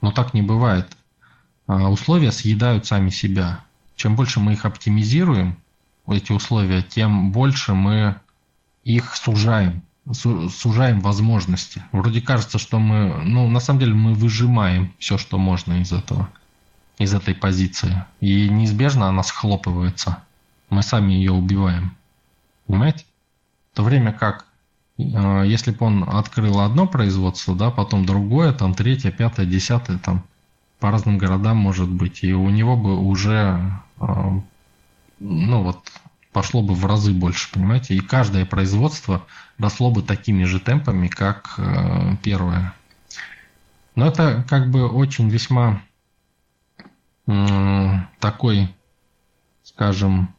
Но так не бывает. Условия съедают сами себя. Чем больше мы их оптимизируем, эти условия, тем больше мы их сужаем, сужаем возможности. Вроде кажется, что мы, ну, на самом деле мы выжимаем все, что можно из этого, из этой позиции. И неизбежно она схлопывается. Мы сами ее убиваем. Понимаете? В то время как, если бы он открыл одно производство, да, потом другое, там третье, пятое, десятое, там, по разным городам, может быть, и у него бы уже, ну вот, пошло бы в разы больше, понимаете? И каждое производство росло бы такими же темпами, как первое. Но это как бы очень весьма такой, скажем,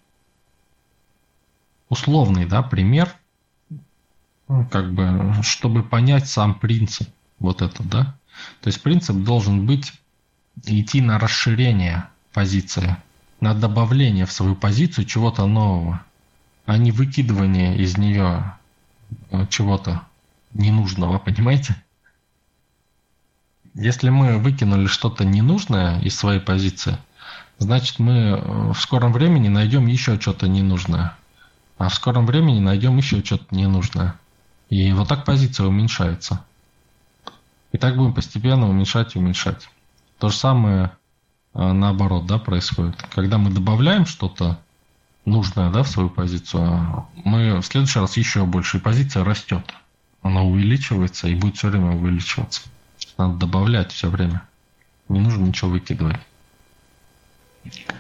условный, да, пример, как бы, чтобы понять сам принцип вот этот, да. То есть принцип должен быть идти на расширение позиции, на добавление в свою позицию чего-то нового, а не выкидывание из нее чего-то ненужного, понимаете? Если мы выкинули что-то ненужное из своей позиции, значит, мы в скором времени найдем еще что-то ненужное, а в скором времени найдем еще что-то ненужное. И вот так позиция уменьшается. И так будем постепенно уменьшать и уменьшать. То же самое наоборот, да, происходит. Когда мы добавляем что-то нужное, да, в свою позицию, мы в следующий раз еще больше. И позиция растет. Она увеличивается и будет все время увеличиваться. Надо добавлять все время. Не нужно ничего выкидывать.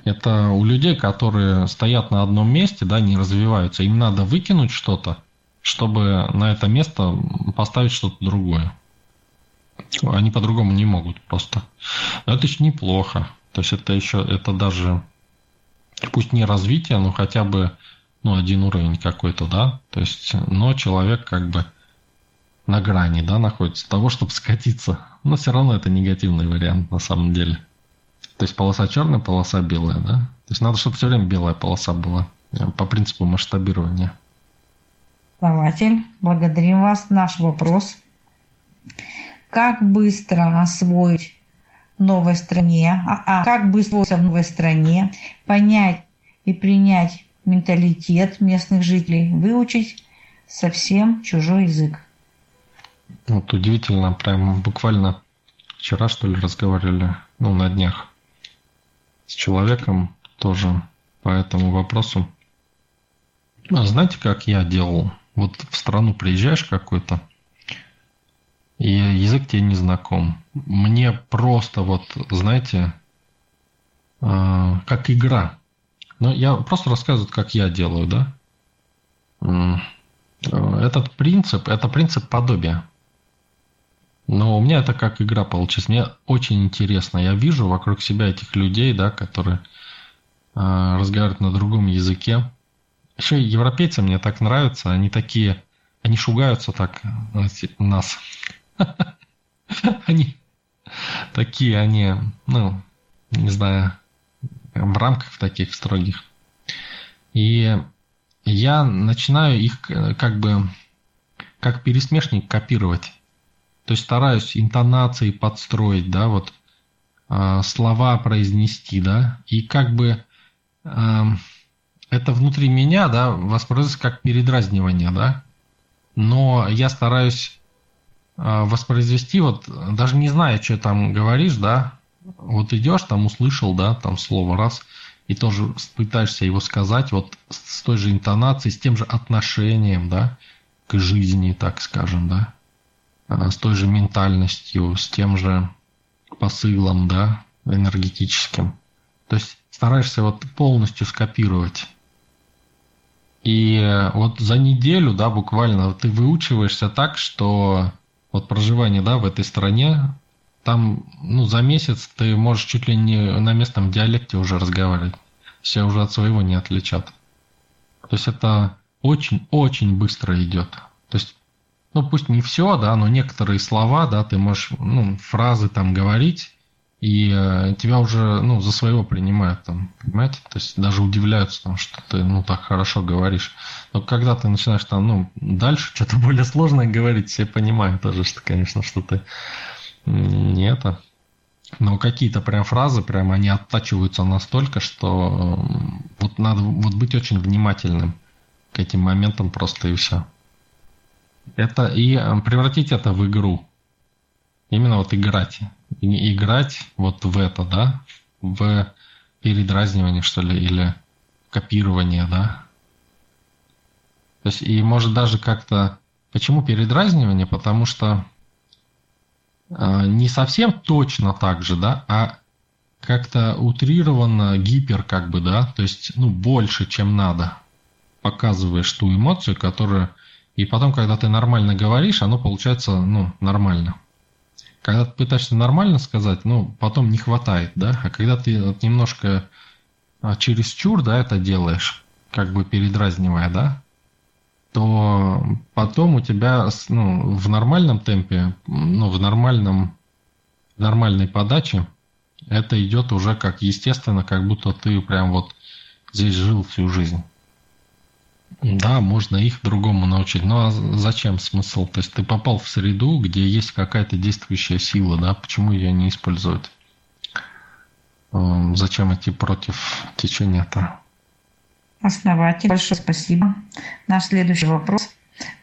Это у людей, которые стоят на одном месте, да, не развиваются. Им надо выкинуть что-то, чтобы на это место поставить что-то другое. Они по-другому не могут просто. Но это еще неплохо. То есть это еще, это даже, пусть не развитие, но хотя бы, ну, один уровень какой-то, да. То есть, но человек как бы на грани, да, находится того, чтобы скатиться. Но все равно это негативный вариант на самом деле. То есть полоса черная, полоса белая, да. То есть надо, чтобы все время белая полоса была по принципу масштабирования. Создатель, благодарим вас. Наш вопрос. Как быстро освоить в новой стране, а, а как быстро освоиться в новой стране, понять и принять менталитет местных жителей, выучить совсем чужой язык? Вот удивительно, прям буквально вчера, что ли, разговаривали, ну, на днях с человеком тоже по этому вопросу. А знаете, как я делал? Вот в страну приезжаешь какой-то, и язык тебе не знаком. Мне просто вот, знаете, э, как игра. Но я просто рассказываю, как я делаю, да? Этот принцип, это принцип подобия. Но у меня это как игра получилась. Мне очень интересно. Я вижу вокруг себя этих людей, да, которые э, разговаривают на другом языке. Еще европейцы мне так нравятся. Они такие, они шугаются так нас. Они такие, они, ну, не знаю, в рамках таких строгих. И я начинаю их как бы, как пересмешник копировать. То есть стараюсь интонации подстроить, да, вот слова произнести, да, и как бы это внутри меня, да, воспроизводится как передразнивание, да. Но я стараюсь воспроизвести, вот даже не зная, что там говоришь, да, вот идешь, там услышал, да, там слово раз, и тоже пытаешься его сказать вот с той же интонацией, с тем же отношением, да, к жизни, так скажем, да, с той же ментальностью, с тем же посылом, да, энергетическим. То есть стараешься вот полностью скопировать. И вот за неделю, да, буквально ты выучиваешься так, что вот проживание, да, в этой стране, там, ну, за месяц ты можешь чуть ли не на местном диалекте уже разговаривать. Все уже от своего не отличат. То есть это очень-очень быстро идет. То есть, ну, пусть не все, да, но некоторые слова, да, ты можешь, ну, фразы там говорить, и тебя уже, ну, за своего принимают там, понимаете? То есть даже удивляются там, что ты, ну, так хорошо говоришь. Но когда ты начинаешь там, ну, дальше что-то более сложное говорить, все понимают тоже, что, конечно, что ты не это. Но какие-то прям фразы, прям они оттачиваются настолько, что вот надо вот быть очень внимательным к этим моментам просто и все. Это и превратить это в игру. Именно вот играть. И играть вот в это, да, в передразнивание, что ли, или копирование, да. То есть, и может даже как-то... Почему передразнивание? Потому что э, не совсем точно так же, да, а как-то утрированно, гипер как бы, да, то есть, ну, больше, чем надо. Показываешь ту эмоцию, которую... И потом, когда ты нормально говоришь, оно получается, ну, нормально. Когда ты пытаешься нормально сказать, ну, потом не хватает, да? А когда ты вот немножко чересчур, да, это делаешь, как бы передразнивая, да, то потом у тебя, ну, в нормальном темпе, ну, в нормальном, в нормальной подаче это идет уже как естественно, как будто ты прям вот здесь жил всю жизнь. Да, можно их другому научить. Ну а зачем смысл? То есть ты попал в среду, где есть какая-то действующая сила, да? Почему ее не использовать? Зачем идти против течения-то? Основатель, большое спасибо. Наш следующий вопрос.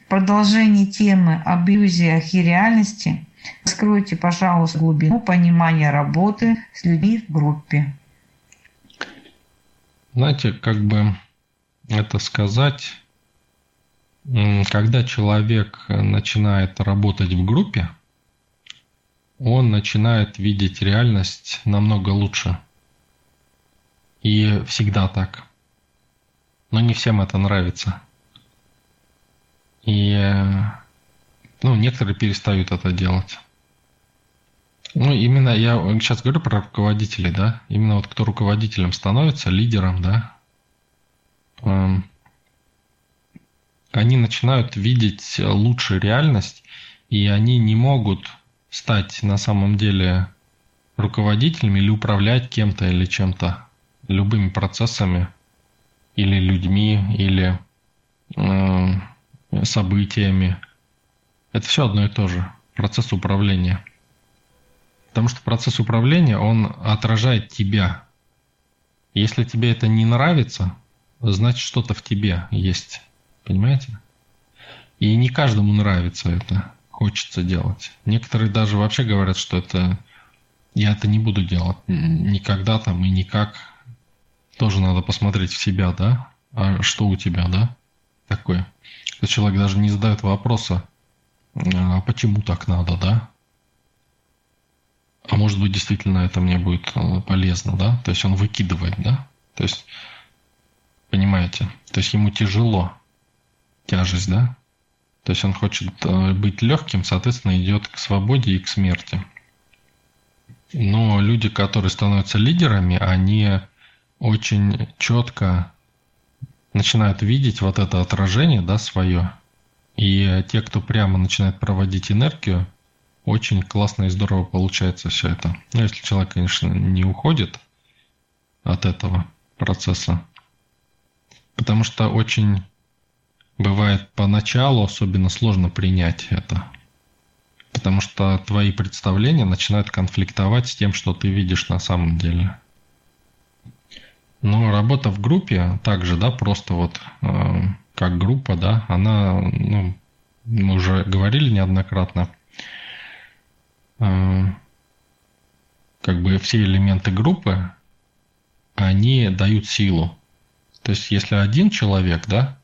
В продолжении темы об иллюзиях и реальности раскройте, пожалуйста, глубину понимания работы с людьми в группе. Знаете, как бы... это сказать, когда человек начинает работать в группе, он начинает видеть реальность намного лучше. И всегда так. Но не всем это нравится. И, ну, некоторые перестают это делать. Ну, именно я сейчас говорю про руководителей, да? Именно вот кто руководителем становится, лидером, да? Они начинают видеть лучшую реальность, и они не могут стать на самом деле руководителями или управлять кем-то или чем-то, любыми процессами или людьми, или э, событиями. Это все одно и то же, процесс управления. Потому что процесс управления, он отражает тебя. Если тебе это не нравится, значит, что-то в тебе есть. Понимаете? И не каждому нравится это. Хочется делать. Некоторые даже вообще говорят, что это... Я это не буду делать. Никогда там и никак. Тоже надо посмотреть в себя, да? А что у тебя, да? Такое. Что человек даже не задает вопроса, а почему так надо, да? А может быть, действительно это мне будет полезно, да? То есть он выкидывает, да? То есть... Понимаете? То есть ему тяжело. Тяжесть, да? То есть он хочет быть легким, соответственно, идет к свободе и к смерти. Но люди, которые становятся лидерами, они очень четко начинают видеть вот это отражение, да, свое. И те, кто прямо начинает проводить энергию, очень классно и здорово получается все это. Ну, если человек, конечно, не уходит от этого процесса. Потому что очень бывает поначалу особенно сложно принять это. Потому что твои представления начинают конфликтовать с тем, что ты видишь на самом деле. Но работа в группе также, да, просто вот э, как группа, да, она, ну, мы уже говорили неоднократно, э, как бы все элементы группы, они дают силу. То есть, если один человек, да,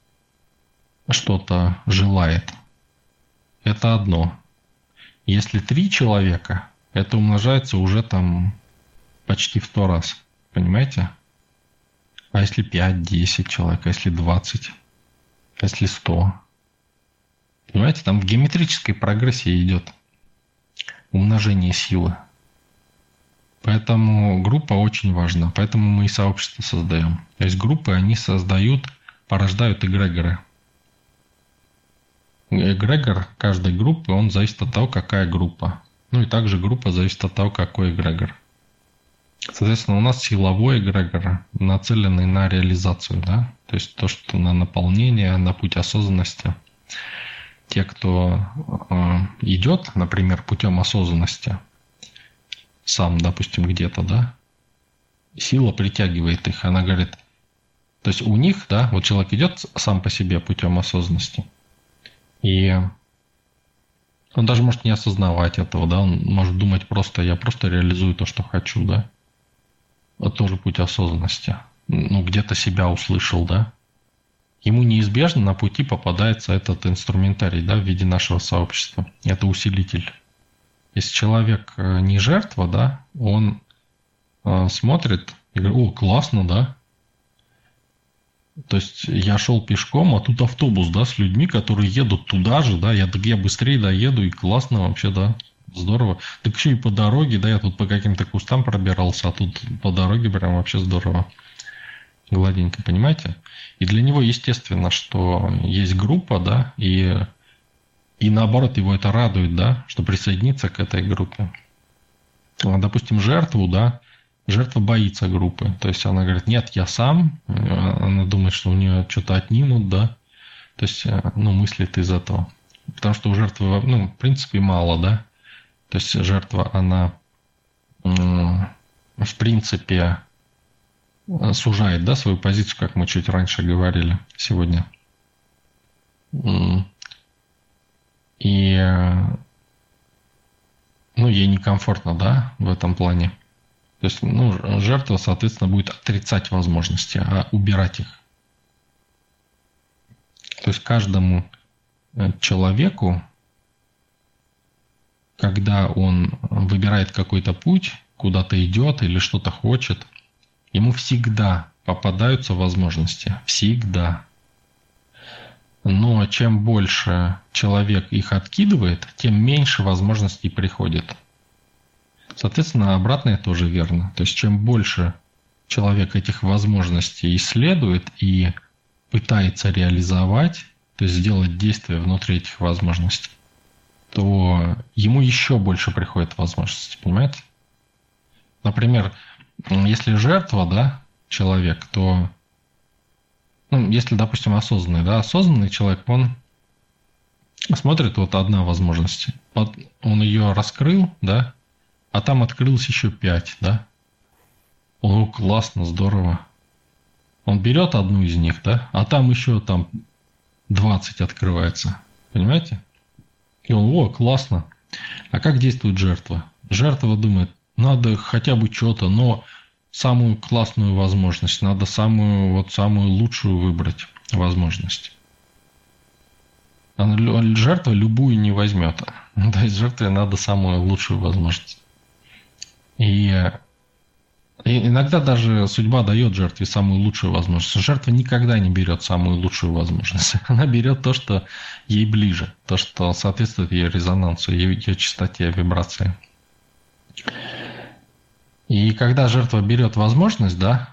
что-то желает, это одно. Если три человека, это умножается уже там почти в сто раз. Понимаете? А если пять, десять человек, а если двадцать? если сто. Понимаете, там в геометрической прогрессии идет умножение силы. Поэтому группа очень важна. Поэтому мы и сообщество создаем. То есть группы, они создают, порождают эгрегоры. Эгрегор каждой группы, он зависит от того, какая группа. Ну и также группа зависит от того, какой эгрегор. Соответственно, у нас силовой эгрегор, нацеленный на реализацию, да? То есть то, что на наполнение, на путь осознанности. Те, кто идет, например, путем осознанности, сам, допустим, где-то, да, сила притягивает их. Она говорит, то есть у них, да, вот человек идет сам по себе путем осознанности, и он даже может не осознавать этого, да, он может думать просто, я просто реализую то, что хочу, да. Вот тоже путь осознанности. Ну, где-то себя услышал, да. Ему неизбежно на пути попадается этот инструментарий, да, в виде нашего сообщества. Это усилитель. Если человек не жертва, да, он э, смотрит и говорит, о, классно, да. То есть я шел пешком, а тут автобус, да, с людьми, которые едут туда же, да, я, так я быстрее доеду, и классно вообще, да, здорово. Так еще и по дороге, да, я тут по каким-то кустам пробирался, а тут по дороге прям вообще здорово. Гладенько, понимаете? И для него естественно, что есть группа, да, и, и наоборот его это радует, да, что присоединиться к этой группе. Допустим, жертву, да, жертва боится группы. То есть она говорит, нет, я сам. Она думает, что у нее что-то отнимут, да. То есть, ну, мыслит из этого. Потому что у жертвы, ну, в принципе, мало, да. То есть жертва, она, в принципе, сужает, да, свою позицию, как мы чуть раньше говорили сегодня. И, ну, ей некомфортно, да, в этом плане. То есть, ну, жертва, соответственно, будет отрицать возможности, а убирать их. То есть каждому человеку, когда он выбирает какой-то путь, куда-то идет или что-то хочет, ему всегда попадаются возможности. Всегда. Но чем больше человек их откидывает, тем меньше возможностей приходит. Соответственно, обратное тоже верно. То есть, чем больше человек этих возможностей исследует и пытается реализовать, то есть сделать действия внутри этих возможностей, то ему еще больше приходит возможности, понимаете? Например, если жертва, да, человек, то, ну, если, допустим, осознанный, да, осознанный человек, он смотрит, вот одна возможность, он ее раскрыл, да, а там открылось еще пять, да? О, классно, здорово. Он берет одну из них, да? А там еще там двадцать открывается. Понимаете? И он, о, классно. А как действует жертва? Жертва думает, надо хотя бы что-то, но самую классную возможность, надо самую, вот самую лучшую выбрать возможность. Она, жертва любую не возьмет. То есть жертве надо самую лучшую возможность. И иногда даже судьба дает жертве самую лучшую возможность. Жертва никогда не берет самую лучшую возможность. Она берет то, что ей ближе, то, что соответствует ее резонансу, ее, ее частоте, вибрации. И когда жертва берет возможность, да,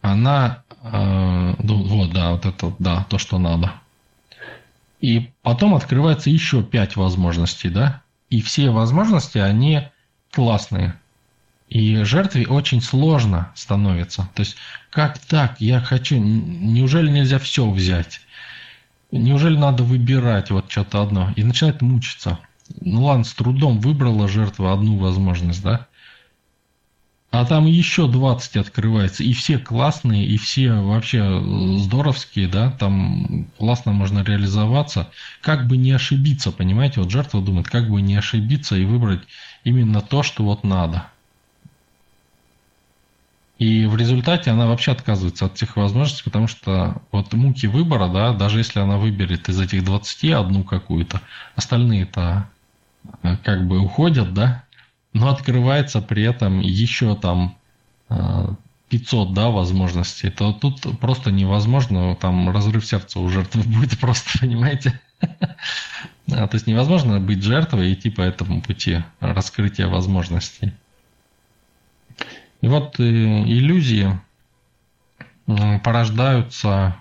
она э, вот, да, вот это, да, то, что надо. И потом открывается еще пять возможностей, да, и все возможности, они классные. И жертве очень сложно становится. То есть, как так? Я хочу... Неужели нельзя все взять? Неужели надо выбирать вот что-то одно? И начинает мучиться. Ну ладно, с трудом выбрала жертва одну возможность, да? А там еще двадцать открывается. И все классные, и все вообще здоровские, да? Там классно можно реализоваться. Как бы не ошибиться, понимаете? Вот жертва думает, как бы не ошибиться и выбрать именно то, что вот надо. И в результате она вообще отказывается от всех возможностей, потому что вот муки выбора, да, даже если она выберет из этих двадцати одну какую-то, остальные-то как бы уходят, да, но открывается при этом еще там пятьсот, да, возможностей, то тут просто невозможно, там разрыв сердца у жертвы будет просто, понимаете? То есть невозможно быть жертвой и идти по этому пути раскрытия возможностей. И вот иллюзии порождаются,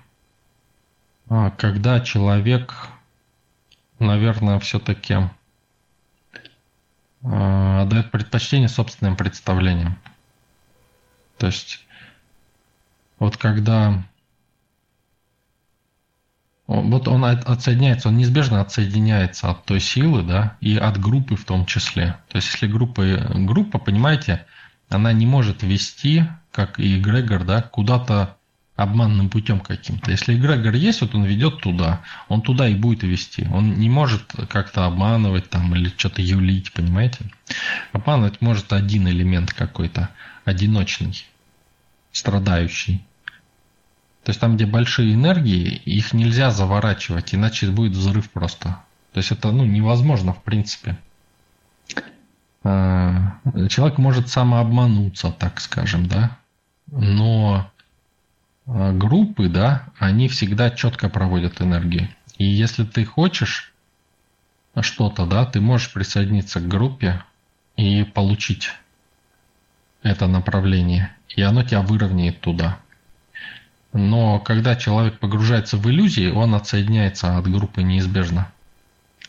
когда человек, наверное, все-таки отдает предпочтение собственным представлениям. То есть вот когда вот он отсоединяется, он неизбежно отсоединяется от той силы, да, и от группы в том числе. То есть если группа, группа, понимаете, она не может вести, как и эгрегор, да, куда-то обманным путем каким-то. Если эгрегор есть, вот он ведет туда, он туда и будет вести. Он не может как-то обманывать там или что-то юлить, понимаете? Обманывать может один элемент какой-то, одиночный, страдающий. То есть там, где большие энергии, их нельзя заворачивать, иначе будет взрыв просто. То есть это, ну, невозможно в принципе. Человек может самообмануться, так скажем, да, но группы, да, они всегда четко проводят энергии. И если ты хочешь что-то, да, ты можешь присоединиться к группе и получить это направление, и оно тебя выровняет туда. Но когда человек погружается в иллюзии, он отсоединяется от группы неизбежно.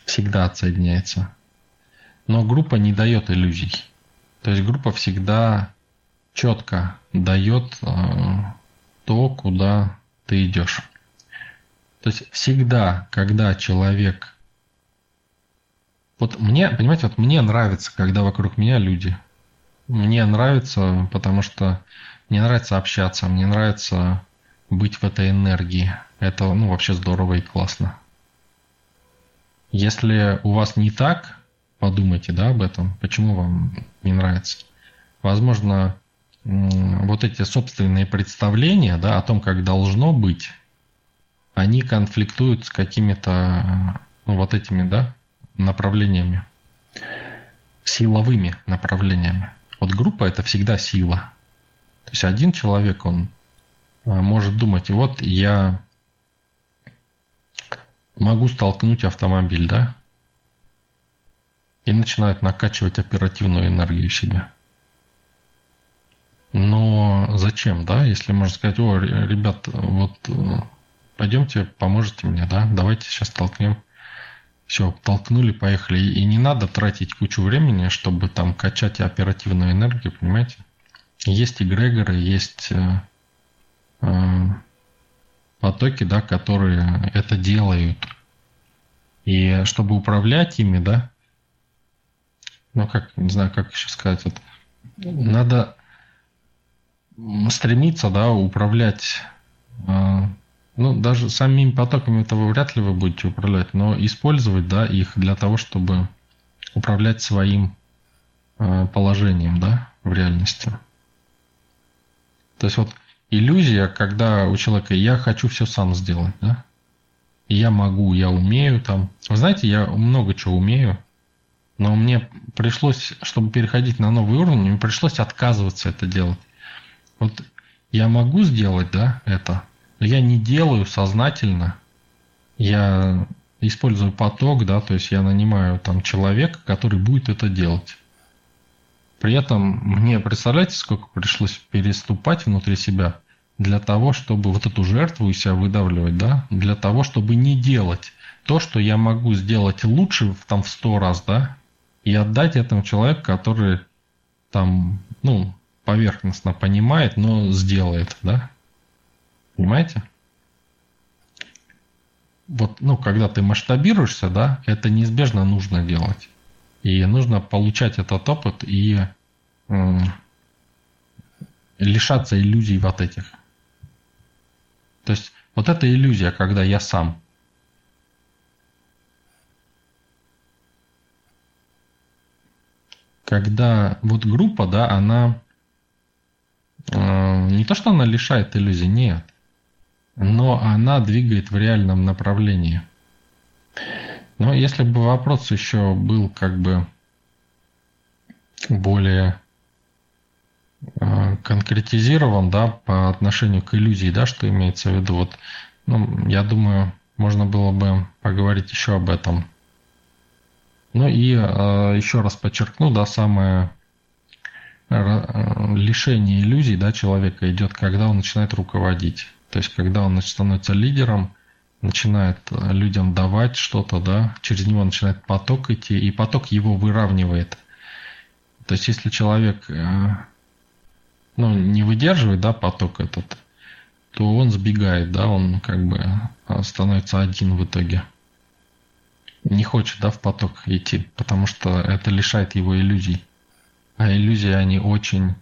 Всегда отсоединяется. Но группа не дает иллюзий. То есть группа всегда четко дает то, куда ты идешь. То есть всегда, когда человек... Вот мне, понимаете, вот мне нравится, когда вокруг меня люди. Мне нравится, потому что мне нравится общаться, мне нравится быть в этой энергии. Это, ну, вообще здорово и классно. Если у вас не так, подумайте, да, об этом. Почему вам не нравится? Возможно, вот эти собственные представления, да, о том, как должно быть, они конфликтуют с какими-то, ну, вот этими, да, направлениями, силовыми направлениями. Вот группа – это всегда сила. То есть один человек, он может думать, вот я могу столкнуть автомобиль, да, и начинает накачивать оперативную энергию себя. Но зачем, да, если можно сказать, о, ребят, вот пойдемте, поможете мне, да, давайте сейчас толкнем. Все, толкнули, поехали. И не надо тратить кучу времени, чтобы там качать оперативную энергию, понимаете? Есть эгрегоры, есть э, потоки, да, которые это делают. И чтобы управлять ими, да, ну как, не знаю, как еще сказать, вот, надо стремиться, да, управлять, э, ну, даже самими потоками этого вряд ли вы будете управлять, но использовать, да, их для того, чтобы управлять своим э, положением, да, в реальности. То есть вот иллюзия, когда у человека «я хочу все сам сделать», да, «я могу», «я умею», там, вы знаете, я много чего умею, но мне пришлось, чтобы переходить на новый уровень, мне пришлось отказываться это делать. Вот я могу сделать, да, это, но я не делаю сознательно, я использую поток, да, то есть я нанимаю там человека, который будет это делать. При этом мне, представляете, сколько пришлось переступать внутри себя для того, чтобы вот эту жертву из себя выдавливать, да, для того, чтобы не делать то, что я могу сделать лучше там в сто раз, да, и отдать этому человеку, который там, ну, поверхностно понимает, но сделает, да? Понимаете? Вот, ну, когда ты масштабируешься, да, это неизбежно нужно делать. И нужно получать этот опыт и э, лишаться иллюзий вот этих. То есть вот эта иллюзия, когда я сам. Когда вот группа, да, она... Не то, что она лишает иллюзий, нет. Но она двигает в реальном направлении. Но если бы вопрос еще был как бы более конкретизирован, да, по отношению к иллюзии, да, что имеется в виду. Вот, ну, я думаю, можно было бы поговорить еще об этом. Ну и э, еще раз подчеркну, да, самое лишение иллюзий, да, человека идет, когда он начинает руководить. То есть, когда он становится лидером, начинает людям давать что-то, да, через него начинает поток идти, и поток его выравнивает. То есть, если человек, ну, не выдерживает, да, поток этот, то он сбегает, да, он как бы становится один в итоге. Не хочет, да, в поток идти, потому что это лишает его иллюзий. А иллюзии, они очень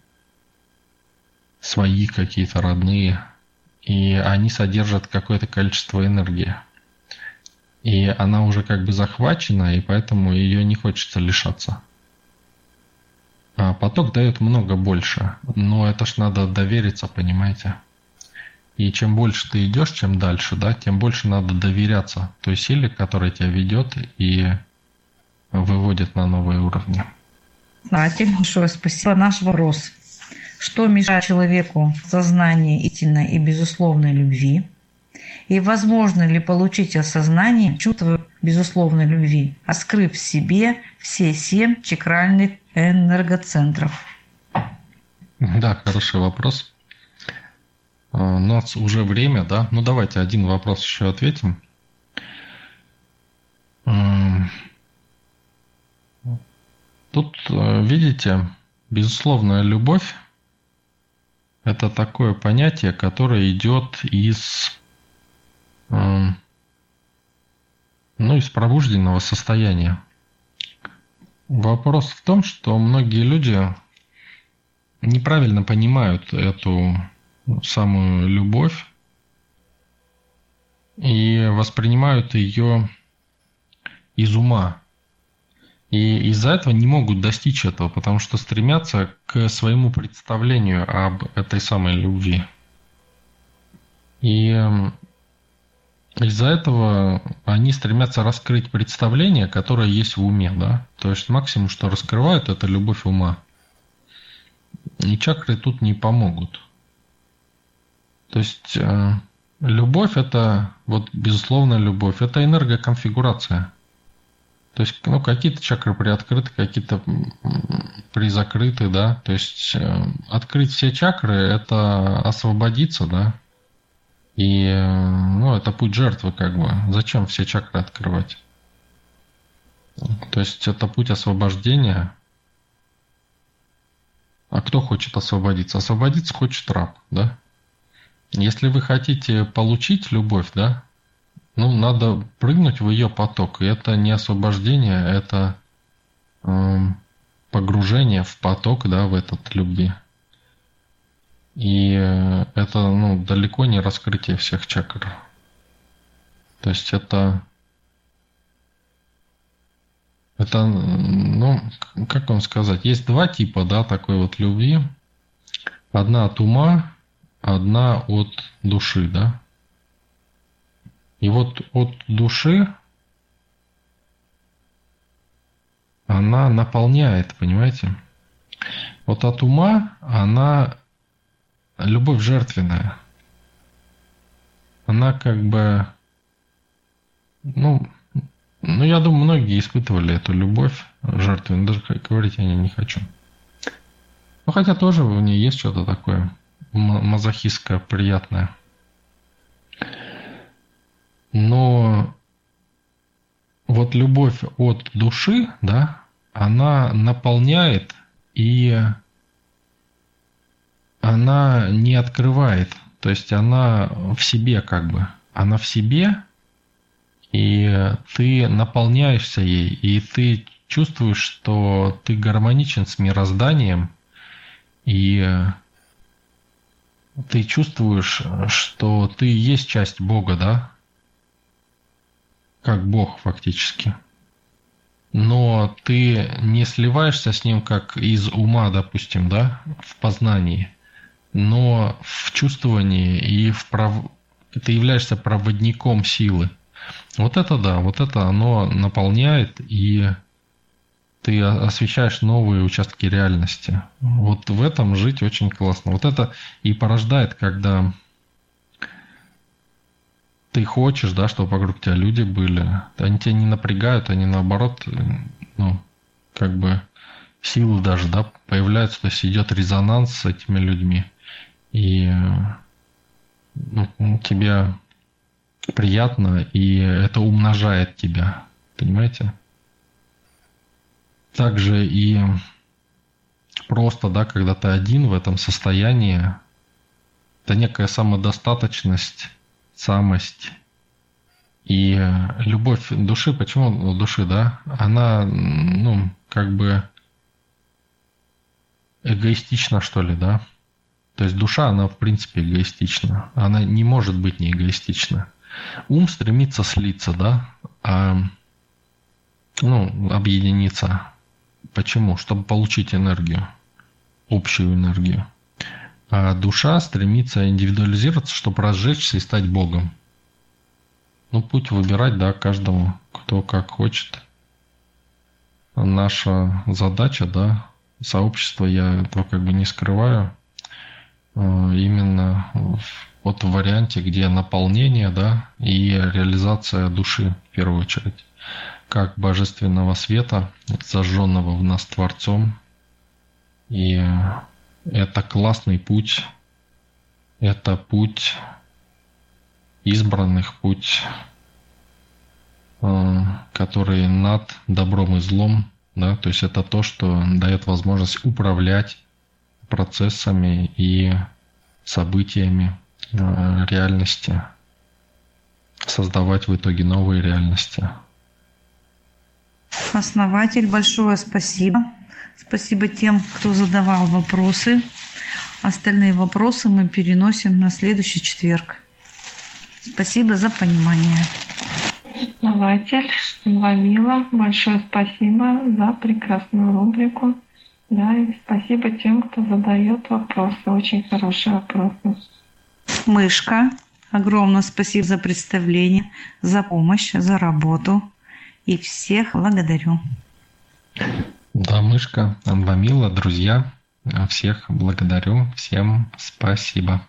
свои какие-то, родные. И они содержат какое-то количество энергии. И она уже как бы захвачена, и поэтому ее не хочется лишаться. А поток дает много больше, но это ж надо довериться, понимаете. И чем больше ты идешь, чем дальше, да, тем больше надо доверяться той силе, которая тебя ведет и выводит на новые уровни. Создатель, большое спасибо. Наш вопрос. Что мешает человеку в сознании истинной и безусловной любви? И возможно ли получить осознание чувства безусловной любви, открыв в себе все семь чакральных энергоцентров? Да, хороший вопрос. У нас уже время, да? Ну, давайте один вопрос еще ответим. Тут, видите, безусловная любовь – это такое понятие, которое идет из, ну, из пробужденного состояния. Вопрос в том, что многие люди неправильно понимают эту самую любовь и воспринимают ее из ума. И из-за этого не могут достичь этого, потому что стремятся к своему представлению об этой самой любви. И из-за этого они стремятся раскрыть представление, которое есть в уме, да? То есть максимум, что раскрывают, это любовь ума. И чакры тут не помогут. То есть любовь – это, вот, безусловная любовь, это энергоконфигурация. То есть, ну, какие-то чакры приоткрыты, какие-то призакрыты, да. То есть, открыть все чакры – это освободиться, да. И, ну, это путь жертвы, как бы. Зачем все чакры открывать? То есть, это путь освобождения. А кто хочет освободиться? Освободиться хочет раб, да. Если вы хотите получить любовь, да, ну, надо прыгнуть в ее поток. И это не освобождение, это э, погружение в поток, да, в этот любви. И это, ну, далеко не раскрытие всех чакр. То есть это, это, ну, как вам сказать, есть два типа, да, такой вот любви. Одна от ума, одна от души, да. И вот от души она наполняет, понимаете? Вот от ума она любовь жертвенная. Она как бы, ну, ну я думаю, многие испытывали эту любовь жертвенную. Даже говорить о ней не хочу. Ну, хотя тоже в ней есть что-то такое мазохистское, приятное. Но вот любовь от души, да, она наполняет и она не открывает. То есть она в себе как бы. Она в себе, и ты наполняешься ей, и ты чувствуешь, что ты гармоничен с мирозданием, и ты чувствуешь, что ты есть часть Бога, да? Как Бог фактически. Но ты не сливаешься с Ним, как из ума, допустим, да, в познании, но в чувствовании и в пров... ты являешься проводником силы. Вот это да, вот это оно наполняет и ты освещаешь новые участки реальности. Вот в этом жить очень классно. Вот это и порождает, когда ты хочешь, да, чтобы вокруг тебя люди были. Они тебя не напрягают, они наоборот, ну, как бы силы даже, да, появляются. То есть идет резонанс с этими людьми. И ну, тебе приятно, и это умножает тебя. Понимаете? Также и просто, да, когда ты один в этом состоянии, это некая самодостаточность, самость и любовь души. Почему души, да? Она, ну, как бы эгоистична, что ли, да? То есть душа, она в принципе эгоистична. Она не может быть не эгоистична. Ум стремится слиться, да? А, ну, объединиться. Почему? Чтобы получить энергию, общую энергию. А душа стремится индивидуализироваться, чтобы разжечься и стать Богом. Ну, путь выбирать, да, каждому, кто как хочет. Наша задача, да, сообщество, я этого как бы не скрываю, именно вот в варианте, где наполнение, да, и реализация души в первую очередь, как божественного света, зажженного в нас Творцом. И это классный путь, это путь избранных, путь, который над добром и злом, да, то есть это то, что дает возможность управлять процессами и событиями реальности, создавать в итоге новые реальности. Основатель, большое спасибо. Спасибо тем, кто задавал вопросы. Остальные вопросы мы переносим на следующий четверг. Спасибо за понимание. Основатель, Анна Милла, большое спасибо за прекрасную рубрику. Да, и спасибо тем, кто задает вопросы. Очень хорошие вопросы. Мышка, огромное спасибо за представление, за помощь, за работу. И всех благодарю. Да, Мышка, Анна Милла, друзья, всех благодарю. Всем спасибо.